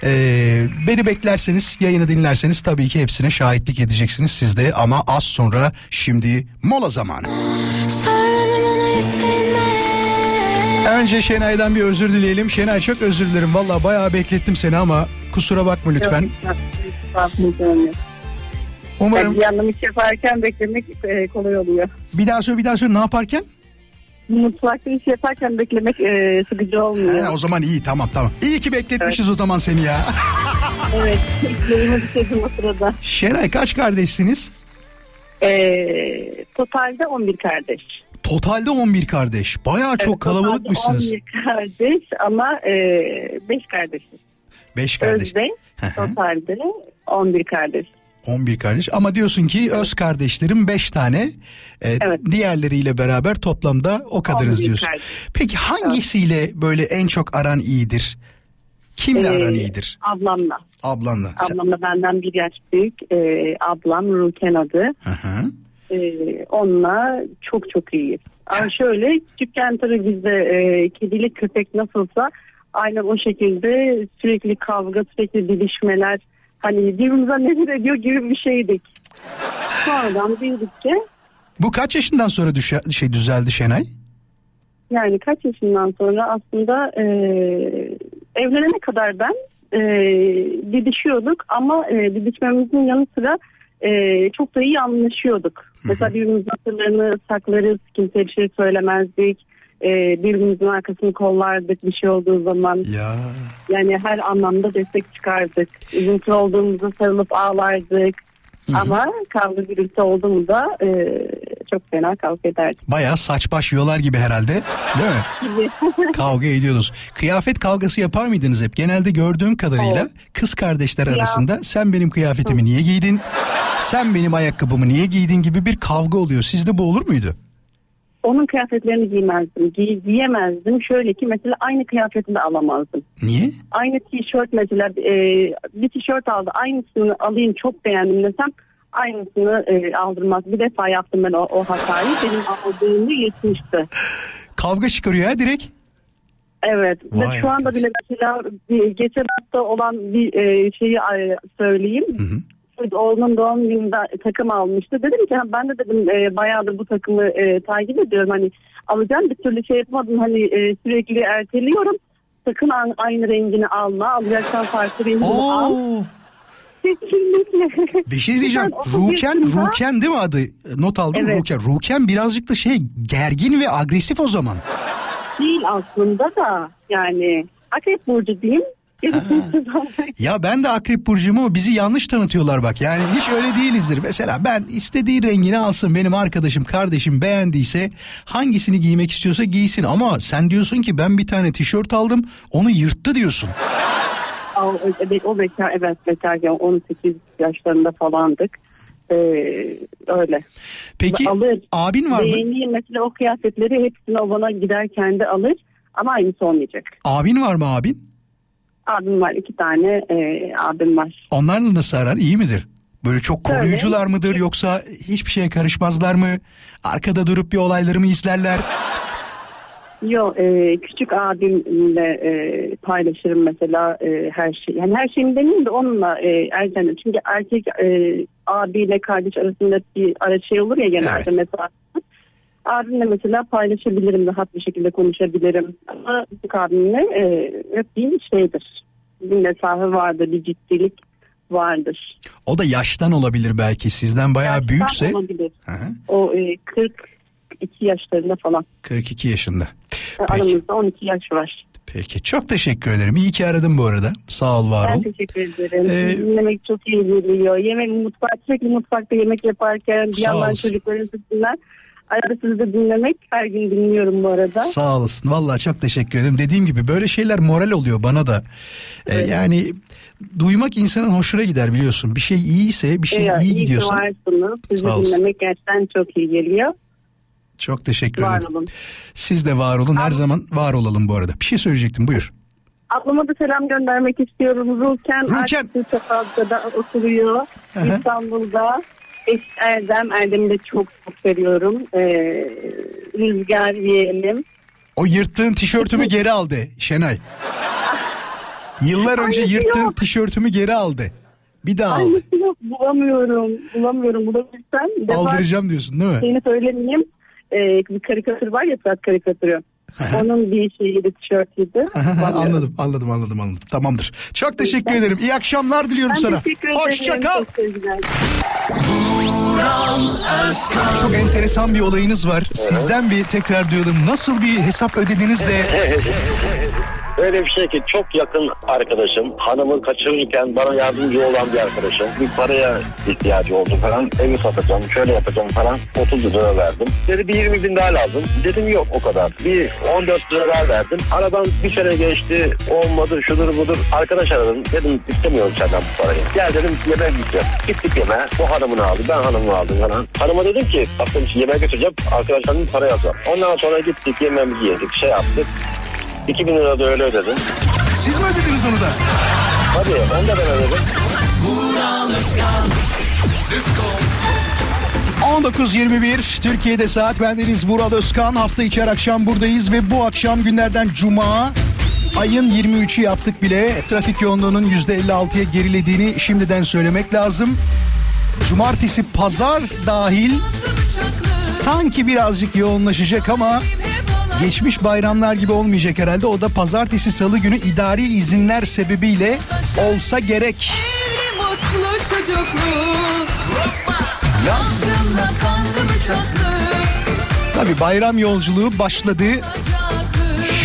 Ee, beni beklerseniz, yayını dinlerseniz tabii ki hepsine şahitlik edeceksiniz siz de, ama az sonra. Şimdi mola zamanı. Önce Şenay'dan bir özür dileyelim. Şenay çok özür dilerim. Vallahi bayağı beklettim seni ama kusura bakma lütfen. Umarım... Bir yandan iş yaparken beklemek kolay oluyor. Bir daha söyle, bir daha söyle. Ne yaparken? Mutfakta iş yaparken beklemek sıkıcı olmuyor. He, o zaman iyi, tamam tamam. İyi ki bekletmişiz evet. O zaman seni ya. Evet. O sırada. Şenay, kaç kardeşsiniz? Ee, totalde on bir kardeş. Totalde on bir kardeş. Bayağı evet, çok kalabalıkmışsınız. on bir kardeş ama beş e, kardeşiz. beş kardeş. Özde totalde on bir kardeş. on bir kardeş ama diyorsun ki evet. Öz kardeşlerim beş tane, ee, evet. diğerleriyle beraber toplamda o kadarız diyorsun. Kardeş. Peki hangisiyle evet. böyle en çok aran iyidir? Kimle ee, aran iyidir? Ablamla. Ablamla. Ablamla Sen... benden bir yaş büyük. Ee, ablam Ruken adı. Hı hı. Ee, onunla çok çok iyiyiz. Yani şöyle küçükken tabii bizde e, kediyle köpek nasılsa aynen o şekilde sürekli kavga, sürekli dilişmeler, hani birbirimize nefret ediyor gibi bir şeydik. Sonradan büyüdükçe. Bu kaç yaşından sonra düşe, şey düzeldi Şenay? Yani kaç yaşından sonra aslında e, evlenene kadar ben e, didişiyorduk ama e, didişmemizin yanı sıra Ee, çok da iyi anlaşıyorduk. Hı-hı. Mesela birbirimizin hatırlarını saklarız, kimseye bir şey söylemezdik. Ee, birbirimizin arkasını kollardık bir şey olduğu zaman. Ya. Yani her anlamda destek çıkardık. Üzüntü olduğumuzda sarılıp ağlardık. Hı-hı. Ama kavga gürültü olduğumuzda e, çok fena kavga ederdik. Bayağı saç baş yiyorlar gibi herhalde, değil mi? Kavga ediyordunuz. Kıyafet kavgası yapar mıydınız hep? Genelde gördüğüm kadarıyla evet. kız kardeşler ya. Arasında sen benim kıyafetimi Hı. niye giydin? Sen benim ayakkabımı niye giydin gibi bir kavga oluyor. Sizde bu olur muydu? Onun kıyafetlerini giymezdim. Giy- giyemezdim. Şöyle ki mesela aynı kıyafetini de alamazdım. Niye? Aynı tişört mesela e, bir tişört aldı. Aynısını alayım çok beğendim desem aynısını e, aldırmaz. Bir defa yaptım ben o, o hatayı. Benim aldığımda yetmişti. Kavga çıkarıyor ha direkt. Evet. Vay şu anda bile mesela geçen hafta olan bir e, şeyi e, söyleyeyim. Hı hı. Oğlunun doğum gününde takım almıştı. Dedim ki ben de dedim e, bayağıdır bu takımı e, takip ediyorum. Hani alacağım bir türlü şey yapmadım. Hani e, sürekli erteliyorum. Sakın an, aynı rengini alma. Alacaksan farklı rengini Oo. al. Kesinlikle. Bir şey diyeceğim. Ruken, Ruken değil mi adı? Not aldım evet. Ruken. Ruken birazcık da şey gergin ve agresif o zaman. Değil aslında da yani Akrep Burcu diyeyim. Ya ben de Akrep Burcu'yum ama bizi yanlış tanıtıyorlar bak. Yani hiç öyle değilizdir. Mesela ben istediği rengini alsın benim arkadaşım, kardeşim beğendiyse hangisini giymek istiyorsa giysin. Ama sen diyorsun ki ben bir tane tişört aldım onu yırttı diyorsun. O, evet, o bekar, evet bekarken on sekiz yaşlarında falandık. Ee, öyle. Peki alır. Abin var mı? Beğendiği mesela o kıyafetleri hepsini o bana giderken de alır ama aynısı olmayacak. Abin var mı abin? Abim var. iki tane e, abim var. Onlarla nasıl aran? İyi midir? Böyle çok koruyucular Öyle. Mıdır? Yoksa hiçbir şeye karışmazlar mı? Arkada durup bir olayları mı izlerler? Yok. E, küçük abimle e, paylaşırım mesela e, her şeyi. Yani her şeyimi demeyeyim de onunla e, erken. Çünkü erkek e, abiyle kardeş arasında bir ara şey olur ya genelde evet. mesela. Abimle mesela paylaşabilirim, rahat bir şekilde konuşabilirim. Ama bu abimle e, hep bir şeydir. Bir mesafe vardır, bir ciddilik vardır. O da yaştan olabilir belki. Sizden bayağı yaştan büyükse. Yaştan olabilir. Hı-hı. O e, kırk iki yaşlarında falan. kırk iki yaşında. Peki. Aramızda on iki yaş var. Peki. Çok teşekkür ederim. İyi ki aradım bu arada. Sağ ol, var ol. Ben teşekkür ederim. Ee, Dinlemek çok iyi geliyor. Yemek mutfak, sürekli mutfakta yemek yaparken bir yandan çocukların sütünden. Arada da dinlemek, her gün dinliyorum bu arada. Sağ olasın. Vallahi çok teşekkür ederim. Dediğim gibi böyle şeyler moral oluyor bana da. Ee, evet. Yani duymak insanın hoşuna gider biliyorsun. Bir şey iyiyse, bir şey evet, iyi gidiyorsa. İyi ki varsınız. Sizi dinlemek gerçekten çok iyi geliyor. Çok teşekkür var ederim. Olun. Siz de var olun. Her Abl- zaman var olalım bu arada. Bir şey söyleyecektim. Buyur. Ablama da selam göndermek istiyorum. Ruken. Ruken. Çatalca'da oturuyor. Hı-hı. İstanbul'da. Eş Erdem, Erdem'i de çok çok seviyorum. Ee, rüzgar yeğenim. O yırttığın tişörtümü geri aldı Şenay. Yıllar önce Aynısı yırttığın yok. Tişörtümü geri aldı. Bir daha aldı. Aynısı yok, bulamıyorum. Bulamıyorum. Bulabilirsem. Aldıracağım diyorsun değil mi? Seni söylemeyeyim. Ee, bir karikatür var ya, Fırat karikatürü. Onun bir şeyiydi, tişörtüydü. Anladım, anladım, anladım, anladım. Tamamdır. Çok teşekkür ben, ederim. İyi akşamlar diliyorum ben sana. Hoşça kal. Çok enteresan bir olayınız var. Sizden bir tekrar duyalım. Nasıl bir hesap ödediniz de Öyle bir şey ki çok yakın arkadaşım, hanımı kaçırırken bana yardımcı olan bir arkadaşım, bir paraya ihtiyacı oldu falan, evi satacağım, şöyle yapacağım falan, otuz lira verdim. Dedi bir yirmi bin daha lazım. Dedim yok o kadar. Bir on dört lira daha verdim. Aradan bir sene geçti, olmadı, şudur budur. Arkadaş aradım, dedim istemiyorum senden bu parayı. Gel dedim yemeğe gideceğim. Gittik yemeğe, o hanımını aldı, ben hanımını aldım falan. Hanıma dedim ki baktım yemeğe götüreceğim, arkadaşlarım para yazacağım. Ondan sonra gittik yemeğimizi yedik, şey yaptık. iki bin lira da öyle ödedim. Siz mi ödediniz onu da? Hadi onu da ben ödedim. on dokuz yirmi bir Türkiye'de saat, bendeniz Vural Özkan. Hafta içi her akşam buradayız ve bu akşam günlerden cuma. Ayın yirmi üçü yaptık bile. Trafik yoğunluğunun yüzde elli altıya gerilediğini şimdiden söylemek lazım. Cumartesi, pazar dahil sanki birazcık yoğunlaşacak ama geçmiş bayramlar gibi olmayacak herhalde. O da pazartesi, salı günü idari izinler sebebiyle olsa gerek. Evli mutlu çocuklu, yazdımla kanlı bıçaklı. Tabii bayram yolculuğu başladı.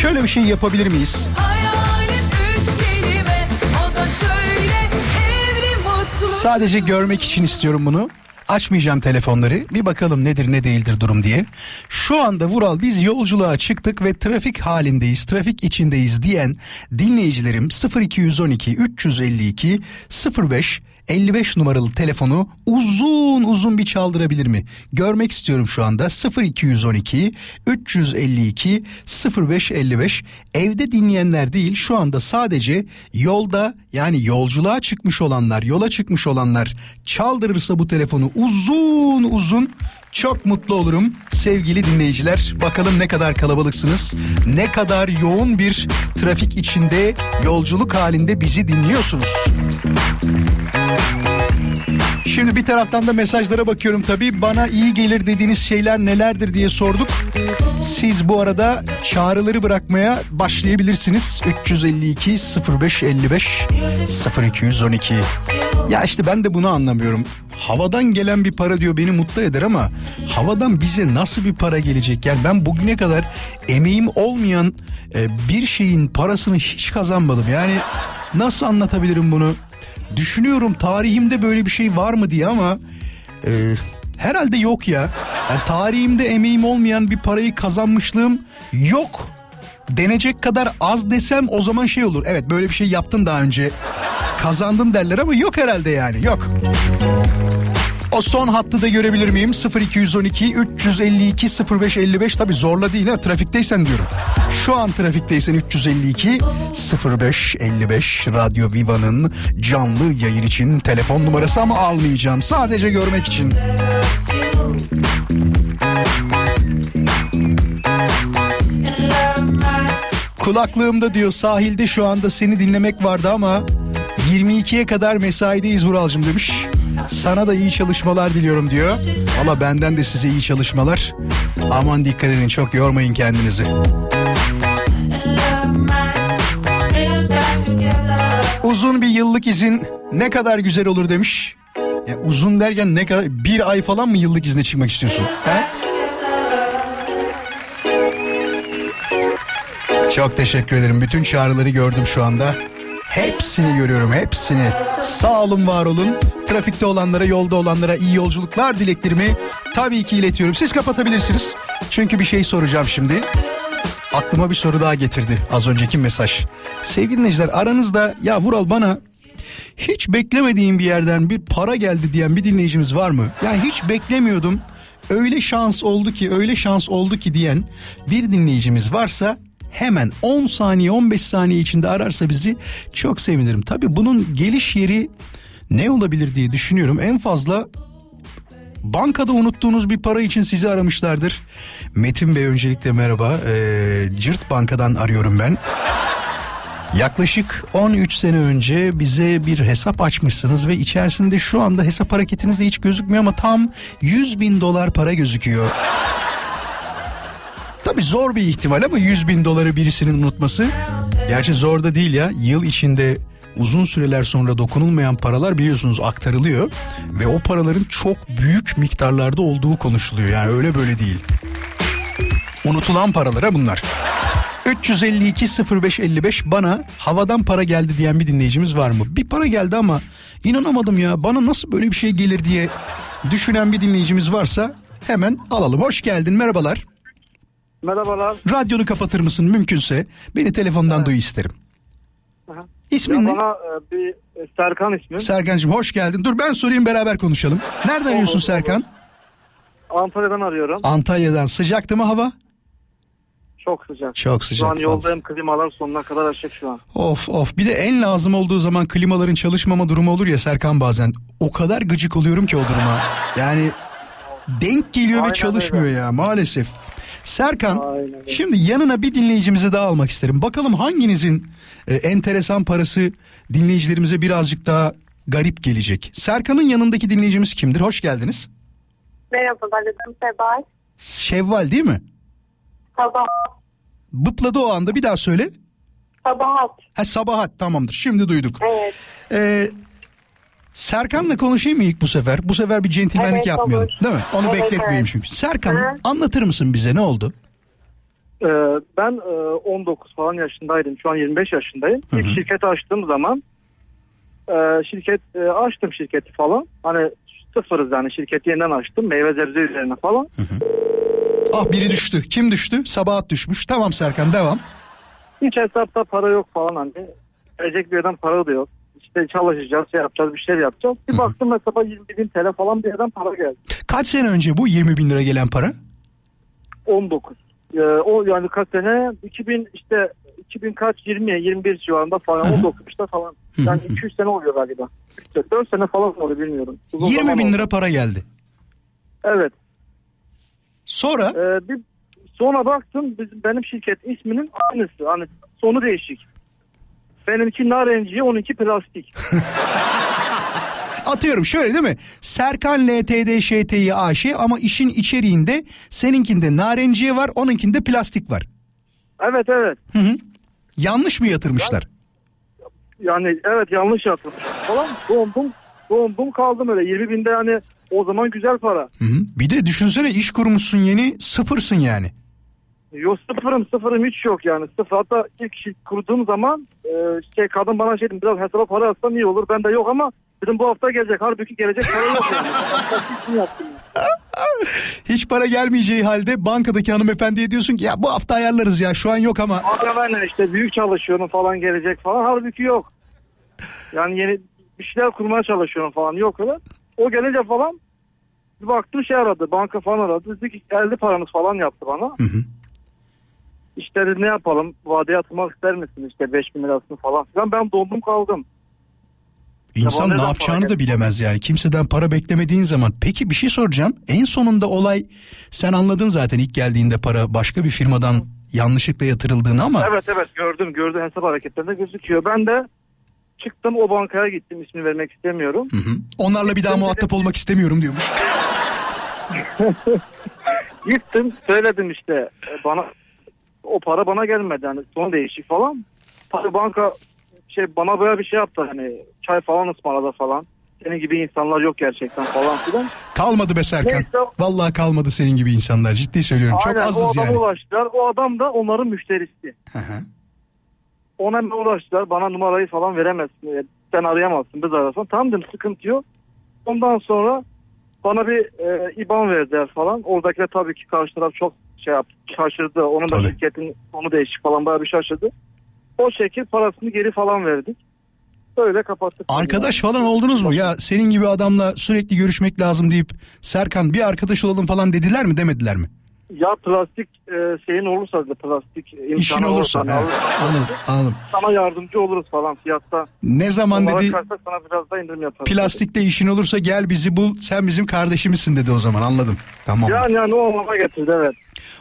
Şöyle bir şey yapabilir miyiz? Hayalim üç kelime, o da şöyle evli mutlu. Sadece görmek için istiyorum bunu. Açmayacağım telefonları, bir bakalım nedir ne değildir durum diye. Şu anda Vural biz yolculuğa çıktık ve trafik halindeyiz, trafik içindeyiz diyen dinleyicilerim sıfır iki on iki üç yüz elli iki sıfır beş elli beş numaralı telefonu uzun uzun bir çaldırabilir mi? Görmek istiyorum şu anda. Sıfır iki on iki üç yüz elli iki sıfır beş elli beş. Evde dinleyenler değil, şu anda sadece yolda, yani yolculuğa çıkmış olanlar, yola çıkmış olanlar çaldırırsa bu telefonu uzun uzun çok mutlu olurum sevgili dinleyiciler. Bakalım ne kadar kalabalıksınız, ne kadar yoğun bir trafik içinde, yolculuk halinde bizi dinliyorsunuz. Şimdi bir taraftan da mesajlara bakıyorum tabii. Bana iyi gelir dediğiniz şeyler nelerdir diye sorduk. Siz bu arada çağrıları bırakmaya başlayabilirsiniz. üç yüz elli iki sıfır beş elli beş sıfır iki on iki. Ya işte ben de bunu anlamıyorum. Havadan gelen bir para diyor beni mutlu eder ama havadan bize nasıl bir para gelecek? Yani ben bugüne kadar emeğim olmayan bir şeyin parasını hiç kazanmadım. Yani nasıl anlatabilirim bunu? Düşünüyorum tarihimde böyle bir şey var mı diye ama e, herhalde yok ya. Yani tarihimde emeğim olmayan bir parayı kazanmışlığım yok. Denecek kadar az desem o zaman şey olur. Evet böyle bir şey yaptın daha önce, kazandın derler ama yok herhalde yani, yok. O son hattı da görebilir miyim? sıfır iki on iki üç yüz elli iki sıfır beş elli beş. Tabii zorla değil ha, trafikteysen diyorum. Şu an trafikteysen üç yüz elli iki sıfır beş elli beş Radyo Viva'nın canlı yayın için telefon numarası ama almayacağım. Sadece görmek için. Kulaklığımda diyor sahilde şu anda seni dinlemek vardı ama yirmi ikiye kadar mesaideyiz Vuralcığım demiş. Sana da iyi çalışmalar diliyorum diyor. Valla benden de size iyi çalışmalar. Aman dikkat edin, çok yormayın kendinizi. Uzun bir yıllık izin ne kadar güzel olur demiş. Ya uzun derken ne kadar, bir ay falan mı yıllık izne çıkmak istiyorsun? He? Çok teşekkür ederim. Bütün çağrıları gördüm şu anda. Hepsini görüyorum, hepsini. Sağ olun, var olun. Trafikte olanlara, yolda olanlara iyi yolculuklar dileklerimi tabii ki iletiyorum. Siz kapatabilirsiniz. Çünkü bir şey soracağım şimdi. Aklıma bir soru daha getirdi az önceki mesaj. Sevgili dinleyiciler, aranızda ya Vural bana hiç beklemediğim bir yerden bir para geldi diyen bir dinleyicimiz var mı? Yani hiç beklemiyordum. Öyle şans oldu ki, öyle şans oldu ki diyen bir dinleyicimiz varsa hemen on saniye on beş saniye içinde ararsa bizi çok sevinirim. Tabii bunun geliş yeri ne olabilir diye düşünüyorum. En fazla bankada unuttuğunuz bir para için sizi aramışlardır. Metin Bey öncelikle merhaba. Ee, Cırt Banka'dan arıyorum ben. Yaklaşık on üç sene önce bize bir hesap açmışsınız ve içerisinde şu anda hesap hareketinizde hiç gözükmüyor ama tam yüz bin dolar para gözüküyor. Tabii zor bir ihtimal ama yüz bin doları birisinin unutması. Gerçi zor da değil ya. Yıl içinde uzun süreler sonra dokunulmayan paralar biliyorsunuz aktarılıyor. Ve o paraların çok büyük miktarlarda olduğu konuşuluyor. Yani öyle böyle değil. Unutulan paralara bunlar. üç yüz elli iki sıfır beş elli beş bana havadan para geldi diyen bir dinleyicimiz var mı? Bir para geldi ama inanamadım ya, bana nasıl böyle bir şey gelir diye düşünen bir dinleyicimiz varsa hemen alalım. Hoş geldin, merhabalar. Merhabalar. Radyonu kapatır mısın mümkünse? Beni telefondan evet. duy isterim. Aha. İsmin ya ne? Bana bir Serkan ismim. Serkan'cığım hoş geldin. Dur ben sorayım, beraber konuşalım. Nereden arıyorsun Serkan? Antalya'dan arıyorum. Antalya'dan. Sıcaktı mı hava? Çok sıcak. Çok sıcak. Şu an yoldayım, klimalar sonuna kadar açık şu an. Of of, bir de en lazım olduğu zaman klimaların çalışmama durumu olur ya Serkan bazen. O kadar gıcık oluyorum ki o duruma. Yani denk geliyor aynen ve çalışmıyor öyle. Ya maalesef. Serkan, aynen. Şimdi yanına bir dinleyicimizi daha almak isterim. Bakalım hanginizin e, enteresan parası dinleyicilerimize birazcık daha garip gelecek. Serkan'ın yanındaki dinleyicimiz kimdir? Hoş geldiniz. Merhabalar, adım Şevval. Şevval değil mi? Sabahat. Bıpladı o anda, bir daha söyle. Sabahat. Ha, Sabahat, tamamdır, şimdi duyduk. Evet. Ee, Serkan'la konuşayım mı ilk bu sefer? Bu sefer bir centilmenlik evet, yapmayalım olur. Değil mi? Onu evet, bekletmeyeyim evet. Çünkü. Serkan, hı-hı, anlatır mısın bize ne oldu? Ee, ben e, on dokuz falan yaşındaydım, şu an yirmi beş yaşındayım. Hı-hı. İlk şirketi açtığım zaman e, şirket e, açtım şirketi falan. Hani sıfırız yani, şirketi yeniden açtım, meyve sebze üzerine falan. Hı-hı. Ah, biri düştü. Kim düştü? Sabahat düşmüş. Tamam Serkan, devam. Hiç hesapta para yok falan hani. Verecek bir yerden para da yok. İşte çalışacağız, şey yapacağız, bir şeyler yapacağız. Bir baktım hesaba yirmi bin T L falan bir yerden para geldi. Kaç sene önce bu yirmi bin lira gelen para? on dokuz. Ee, o yani kaç sene? iki bin işte iki bin kaç, yirmi yirmi bir civarında falan, on dokuzda falan. Yani iki üç sene oluyor galiba. dört sene falan oluyor, bilmiyorum. Uzun yirmi bin lira para geldi. Evet. Sonra? Ee, bir, sonra baktım bizim, benim şirket isminin aynısı. Hani sonu değişik. Benimki narenciye, onunki plastik. Atıyorum şöyle değil mi? Serkan L T D Ş T İ A Ş ama işin içeriğinde seninkinde narenciye var, onunkinde plastik var. Evet evet. Hı hı. Yanlış mı yatırmışlar? Yani, yani evet, yanlış yatırmışlar falan. Dondum, dondum kaldım öyle. yirmi binde yani... O zaman güzel para. Hı hı. Bir de düşünsene, iş kurmuşsun yeni, sıfırsın yani. Yok, sıfırım sıfırım hiç yok yani, sıfır. Hatta ilk şey kurduğum zaman e, şey, kadın bana şey dedim, biraz hesaba para atsam iyi olur. Ben de yok ama dedim bu hafta gelecek, halbuki gelecek para yok yani. Hiç para gelmeyeceği halde bankadaki hanımefendiye diyorsun ki ya bu hafta ayarlarız ya, şu an yok ama. Abi ben işte büyük çalışıyorum falan, gelecek falan, halbuki yok. Yani yeni bir şeyler kurmaya çalışıyorum falan, yok öyle. O gelince falan bir baktım şey aradı, banka falan aradı. Dedi ki geldi paranız falan yaptı bana. Hı hı. İşte dedi, ne yapalım, vadeye atmak ister misin işte beş bin lirasını falan filan. Ben dondum kaldım. İnsan ya, ne yapacağını da bilemez yani, kimseden para beklemediğin zaman. Peki bir şey soracağım, en sonunda olay sen anladın zaten ilk geldiğinde para başka bir firmadan hı. yanlışlıkla yatırıldığını ama. Evet evet gördüm gördüm, hesap hareketlerinde gözüküyor. Ben de çıktım, o bankaya gittim, ismini vermek istemiyorum. Hı hı. Onlarla bir daha gittim, muhatap dedim, olmak istemiyorum diyormuş. Gittim söyledim işte, bana o para bana gelmedi yani, son değişik falan. Tabii banka şey bana böyle bir şey yaptı hani, çay falan ısmarladı falan. Senin gibi insanlar yok gerçekten falan filan. Kalmadı be Serkan. Neyse. Vallahi kalmadı senin gibi insanlar, ciddi söylüyorum. Aynen, çok azız yani. O adama ulaştılar, o adam da onların müşterisi. Hı hı. Ona ulaştılar, bana numarayı falan veremezsin, sen arayamazsın, biz arasın. Tamam dedim, sıkıntı yok. Ondan sonra bana bir e, İ B A N verdiler falan. Oradakiler tabii ki karşı taraf çok şey yaptı, şaşırdı. Onun da şirketin sonu değişik falan, bayağı bir şaşırdı. O şekil parasını geri falan verdik. Öyle kapattık. Arkadaş yani. Falan oldunuz mu? Ya senin gibi adamla sürekli görüşmek lazım deyip Serkan bir arkadaş olalım falan dediler mi, demediler mi? Ya plastik e, şeyin olursa da plastik imkanı İşin olursa, olursa evet. Anladım, anladım. Sana yardımcı oluruz falan fiyatta. Ne zaman dedi? Sana biraz da indirim yaparız. Plastikte işin olursa gel bizi bul, sen bizim kardeşimizsin dedi o zaman, anladım. Tamam. Yani yani o anlama getirdi evet.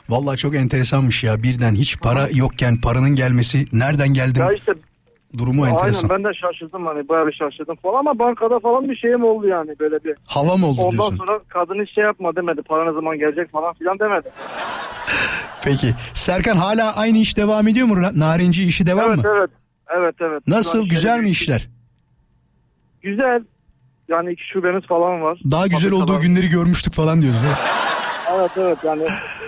Vallahi çok enteresanmış ya, birden hiç para yokken paranın gelmesi, nereden geldi? Ya işte, durumu aynen, enteresan. Aynen ben de şaşırdım hani, bayağı bir şaşırdım falan ama bankada falan bir şeyim oldu yani, böyle bir. Hava mı oldu ondan diyorsun? Ondan sonra kadın hiç şey yapma demedi, para ne zaman gelecek falan filan demedi. Peki Serkan hala aynı iş devam ediyor mu? Narinci işi devam evet, mı? Evet evet. evet. Nasıl, yani güzel mi işler? Güzel. Yani iki şubemiz falan var. Daha güzel Afrika'da olduğu günleri görmüştük falan diyoruz. Evet evet yani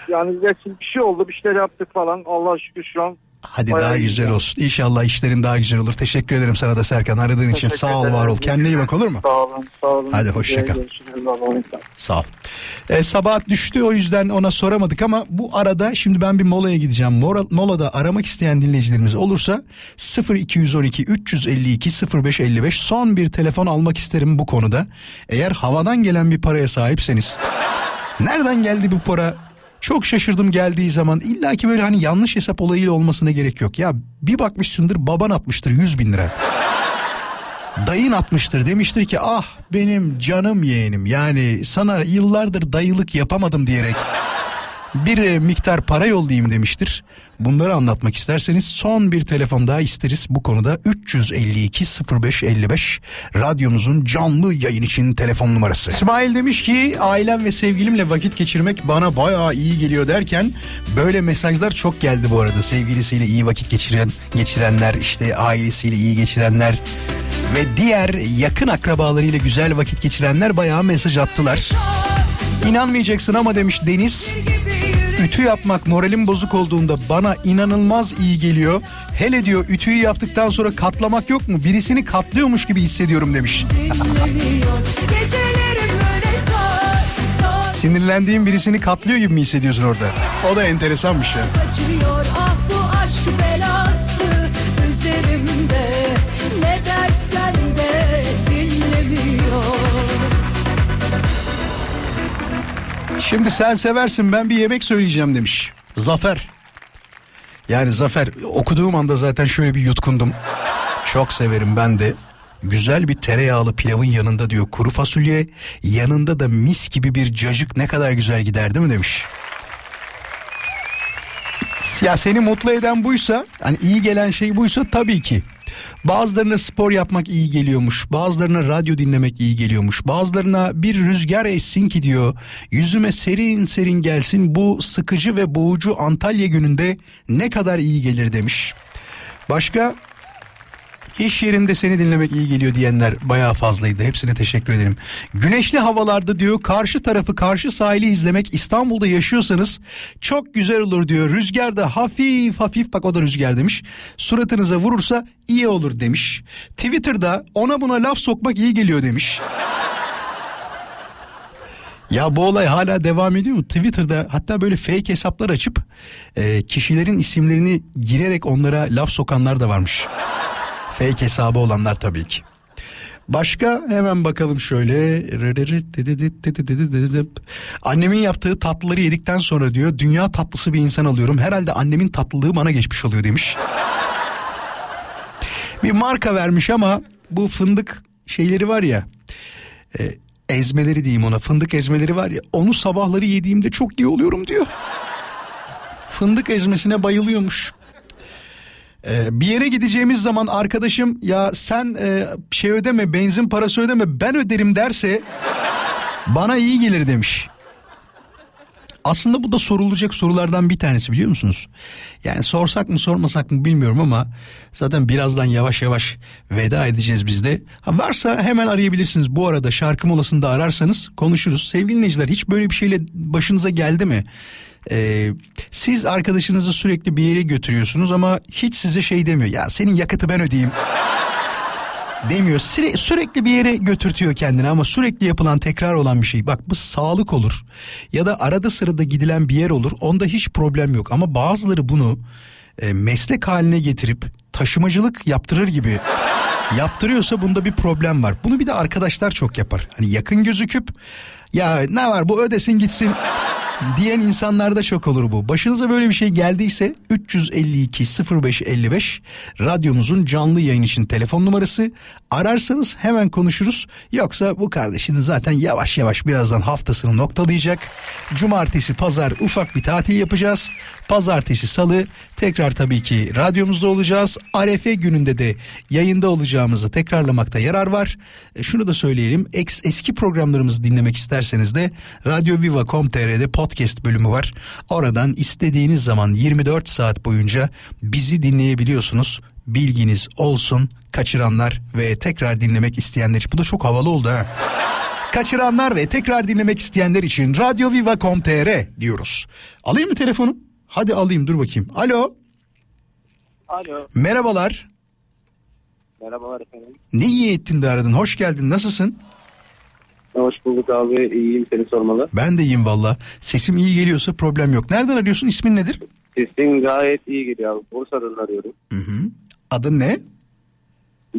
yani bir şey oldu, bir şeyler yaptık falan, Allah'a şükür şu an Hadi bayağı daha güzel ya. Olsun. İnşallah işlerin daha güzel olur. Teşekkür ederim sana da Serkan, aradığın teşekkür için. Sağ ol, var ol. Kendine iyi bak, olur mu? Sağ olun, sağ olun. Hadi hoşça kal. Sağ ol. E, Sabahat düştü, o yüzden ona soramadık ama bu arada şimdi ben bir molaya gideceğim. Mola, molada aramak isteyen dinleyicilerimiz olursa sıfır iki on iki üç yüz elli iki sıfır beş elli beş son bir telefon almak isterim bu konuda. Eğer havadan gelen bir paraya sahipseniz, nereden geldi bu para? Çok şaşırdım geldiği zaman. İlla ki böyle hani yanlış hesap olayıyla olmasına gerek yok. Ya bir bakmışsındır baban atmıştır yüz bin lira. Dayın atmıştır, demiştir ki ah benim canım yeğenim, yani sana yıllardır dayılık yapamadım diyerek bir miktar para yollayayım demiştir. Bunları anlatmak isterseniz son bir telefon daha isteriz bu konuda. üç yüz elli iki sıfır beş elli beş radyomuzun canlı yayın için telefon numarası. İsmail demiş ki ailem ve sevgilimle vakit geçirmek bana bayağı iyi geliyor derken böyle mesajlar çok geldi bu arada. Sevgilisiyle iyi vakit geçiren, geçirenler, işte ailesiyle iyi geçirenler ve diğer yakın akrabalarıyla güzel vakit geçirenler bayağı mesaj attılar. İnanmayacaksın ama demiş Deniz, ütü yapmak moralim bozuk olduğunda bana inanılmaz iyi geliyor. Hele diyor ütüyü yaptıktan sonra katlamak yok mu? Birisini katlıyormuş gibi hissediyorum demiş. Sinirlendiğin birisini katlıyor gibi mi hissediyorsun orada? O da enteresan bir şey. Şimdi sen seversin, ben bir yemek söyleyeceğim demiş Zafer. Yani Zafer, okuduğum anda zaten şöyle bir yutkundum. Çok severim ben de. Güzel bir tereyağlı pilavın yanında diyor kuru fasulye, yanında da mis gibi bir cacık ne kadar güzel gider değil mi demiş. Ya seni mutlu eden buysa, hani iyi gelen şey buysa tabii ki. Bazılarına spor yapmak iyi geliyormuş, bazılarına radyo dinlemek iyi geliyormuş, bazılarına bir rüzgar essin ki diyor yüzüme serin serin gelsin bu sıkıcı ve boğucu Antalya gününde ne kadar iyi gelir demiş. Başka, iş yerinde seni dinlemek iyi geliyor diyenler bayağı fazlaydı, hepsine teşekkür ederim. Güneşli havalarda diyor karşı tarafı, karşı sahili izlemek, İstanbul'da yaşıyorsanız çok güzel olur diyor. Rüzgar da hafif hafif, bak o da rüzgar demiş, suratınıza vurursa iyi olur demiş. Twitter'da ona buna laf sokmak iyi geliyor demiş. Ya bu olay hala devam ediyor mu? Twitter'da hatta böyle fake hesaplar açıp e, kişilerin isimlerini girerek onlara laf sokanlar da varmış. Fake hesabı olanlar tabii ki. Başka hemen bakalım şöyle. Annemin yaptığı tatlıları yedikten sonra diyor dünya tatlısı bir insan alıyorum. Herhalde annemin tatlılığı bana geçmiş oluyor demiş. Bir marka vermiş ama bu fındık şeyleri var ya, E, ezmeleri diyeyim ona, fındık ezmeleri var ya, onu sabahları yediğimde çok iyi oluyorum diyor. Fındık ezmesine bayılıyormuş. Bir yere gideceğimiz zaman arkadaşım ya sen şey ödeme, benzin parası ödeme ben öderim derse bana iyi gelir demiş. Aslında bu da sorulacak sorulardan bir tanesi, biliyor musunuz? Yani sorsak mı sormasak mı bilmiyorum ama zaten birazdan yavaş yavaş veda edeceğiz biz de. Ha, varsa hemen arayabilirsiniz. Bu arada şarkı molasında ararsanız konuşuruz. Sevgili dinleyiciler, hiç böyle bir şeyle başınıza geldi mi? Ee, siz arkadaşınızı sürekli bir yere götürüyorsunuz ama hiç size şey demiyor. Ya senin yakıtı ben ödeyeyim demiyor. Süre, sürekli bir yere götürtüyor kendini ama sürekli yapılan, tekrar olan bir şey. Bak bu sağlık olur ya da arada sırada gidilen bir yer olur. Onda hiç problem yok ama bazıları bunu e, meslek haline getirip taşımacılık yaptırır gibi yaptırıyorsa bunda bir problem var. Bunu bir de arkadaşlar çok yapar. Hani yakın gözüküp ya ne var bu ödesin gitsin diyen insanlarda çok olur bu. Başınıza böyle bir şey geldiyse üç yüz elli iki sıfır beş elli beş radyomuzun canlı yayın için telefon numarası. Ararsanız hemen konuşuruz. Yoksa bu kardeşiniz zaten yavaş yavaş birazdan haftasını noktalayacak. Cumartesi, pazar ufak bir tatil yapacağız. Pazartesi, salı tekrar tabii ki radyomuzda olacağız. Arefe gününde de yayında olacağımızı tekrarlamakta yarar var. E şunu da söyleyelim. Eski programlarımızı dinlemek isterseniz de radyo viva nokta com nokta t r'de podcast bölümü var. Oradan istediğiniz zaman yirmi dört saat boyunca bizi dinleyebiliyorsunuz. Bilginiz olsun. Kaçıranlar ve tekrar dinlemek isteyenler için. Bu da çok havalı oldu ha. Kaçıranlar ve tekrar dinlemek isteyenler için radyo viva nokta com nokta t r diyoruz. Alayım mı telefonu? Hadi alayım, dur bakayım. Alo. Alo. Merhabalar. Merhabalar efendim. Ne iyi ettin de aradın. Hoş geldin. Nasılsın? Hoş bulduk abi. İyiyim. Seni sormalı. Ben de iyiyim valla. Sesim iyi geliyorsa problem yok. Nereden arıyorsun? İsmin nedir? Sesim gayet iyi geliyor abi. Bursa'dan arıyorum. Hı hı. Adın ne?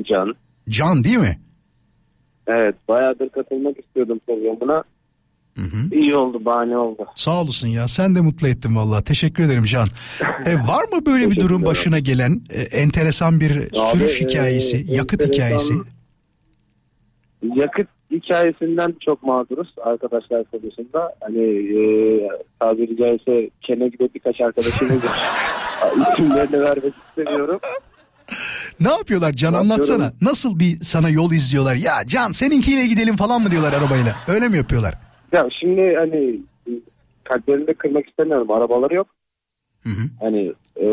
Can. Can değil mi? Evet. Bayağıdır katılmak istiyordum programına. Hı hı. İyi oldu, bahane oldu. Sağ olasın ya, sen de mutlu ettin vallahi. Teşekkür ederim Can. E, var mı böyle bir durum başına gelen e, enteresan bir abi, sürüş hikayesi, e, yakıt hikayesi? Yakıt hikayesinden çok mağduruz arkadaşlar konusunda. Hani e, tabiri caizse kene gibi birkaç arkadaşımız var. İsimlerini vermek istemiyorum. Ne yapıyorlar Can, anlatsana. Nasıl bir sana yol izliyorlar? Ya Can seninkiyle gidelim falan mı diyorlar arabayla? Öyle mi yapıyorlar? Ya şimdi hani kalplerini de kırmak istemiyorum. Arabaları yok. Hı hı. Hani e,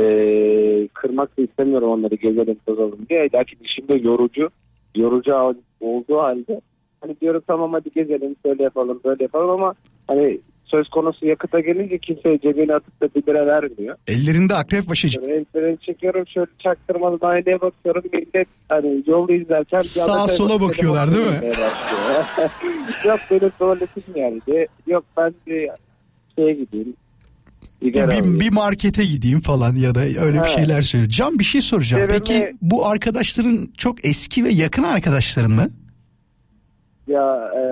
kırmak da istemiyorum onları, gezelim tozalım diye. Lakin şimdi yorucu. Yorucu olduğu halde hani diyorum tamam hadi gezelim, şöyle yapalım, böyle yapalım ama hani söz konusu yakıta gelince kimseye cebine atıp da bir lira vermiyor. Ellerinde akrep başı. Ellerini çekiyorum şöyle çaktırmalı daireye bakıyorum. Millet hani yolda izlerken sağa sola bakıyorlar değil mi? Yok böyle tuvaletim yani. De, yok ben bir şeye gideyim. Bir, bir markete gideyim falan ya da öyle ha. bir şeyler söylüyor. Can bir şey soracağım. Cebime... Peki bu arkadaşların çok eski ve yakın arkadaşların mı? Ya e,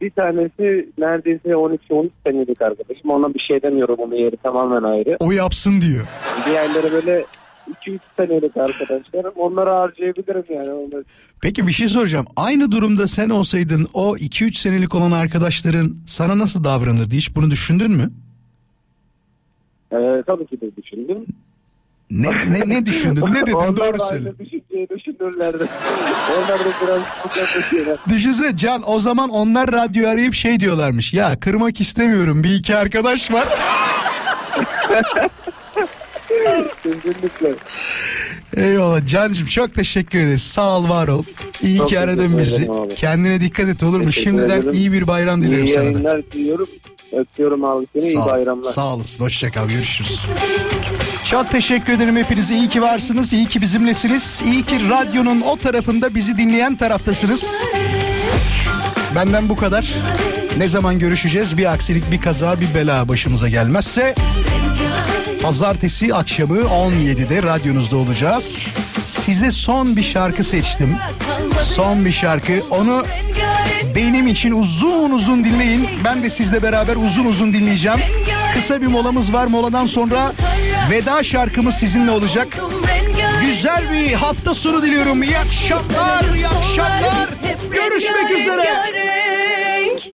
bir tanesi neredeyse on iki on üç senelik arkadaşım. Ona bir şey demiyorum, onun yeri tamamen ayrı. O yapsın diyor. Diğerleri böyle iki üç senelik arkadaşlarım. Onları harcayabilirim yani. Onları... Peki bir şey soracağım. Aynı durumda sen olsaydın o iki üç senelik olan arkadaşların sana nasıl davranırdı? Hiç bunu düşündün mü? E, tabii ki de düşündüm. Ne, ne, ne düşündün? Ne dedin? Onlar doğru söyle. Düşünürlerdi. Onlar da biraz düşünürler. Düşünsene Can, o zaman onlar radyoyu arayıp şey diyorlarmış. Ya kırmak istemiyorum, bir iki arkadaş var. Kesinlikle. Eyvallah Can'cığım, çok teşekkür ederiz. Sağ ol, var ol. İyi çok ki aradın bizi. Abi. Kendine dikkat et olur mu? Teşekkür Şimdiden ederim. İyi bir bayram diliyorum sana. İyi yayınlar diliyorum. Öpüyorum abi seni. Sağ iyi bayramlar. Sağ olasın. Hoşçakal. Görüşürüz. Çok teşekkür ederim hepinize. İyi ki varsınız. İyi ki bizimlesiniz. İyi ki radyonun o tarafında bizi dinleyen taraftasınız. Benden bu kadar. Ne zaman görüşeceğiz? Bir aksilik, bir kaza, bir bela başımıza gelmezse... Pazartesi akşamı on yedide radyonuzda olacağız. Size son bir şarkı seçtim. Son bir şarkı. Onu benim için uzun uzun dinleyin. Ben de sizle beraber uzun uzun dinleyeceğim. Kısa bir molamız var. Moladan sonra veda şarkımız sizinle olacak. Güzel bir hafta sonu diliyorum. İyi akşamlar, iyi akşamlar. Görüşmek üzere.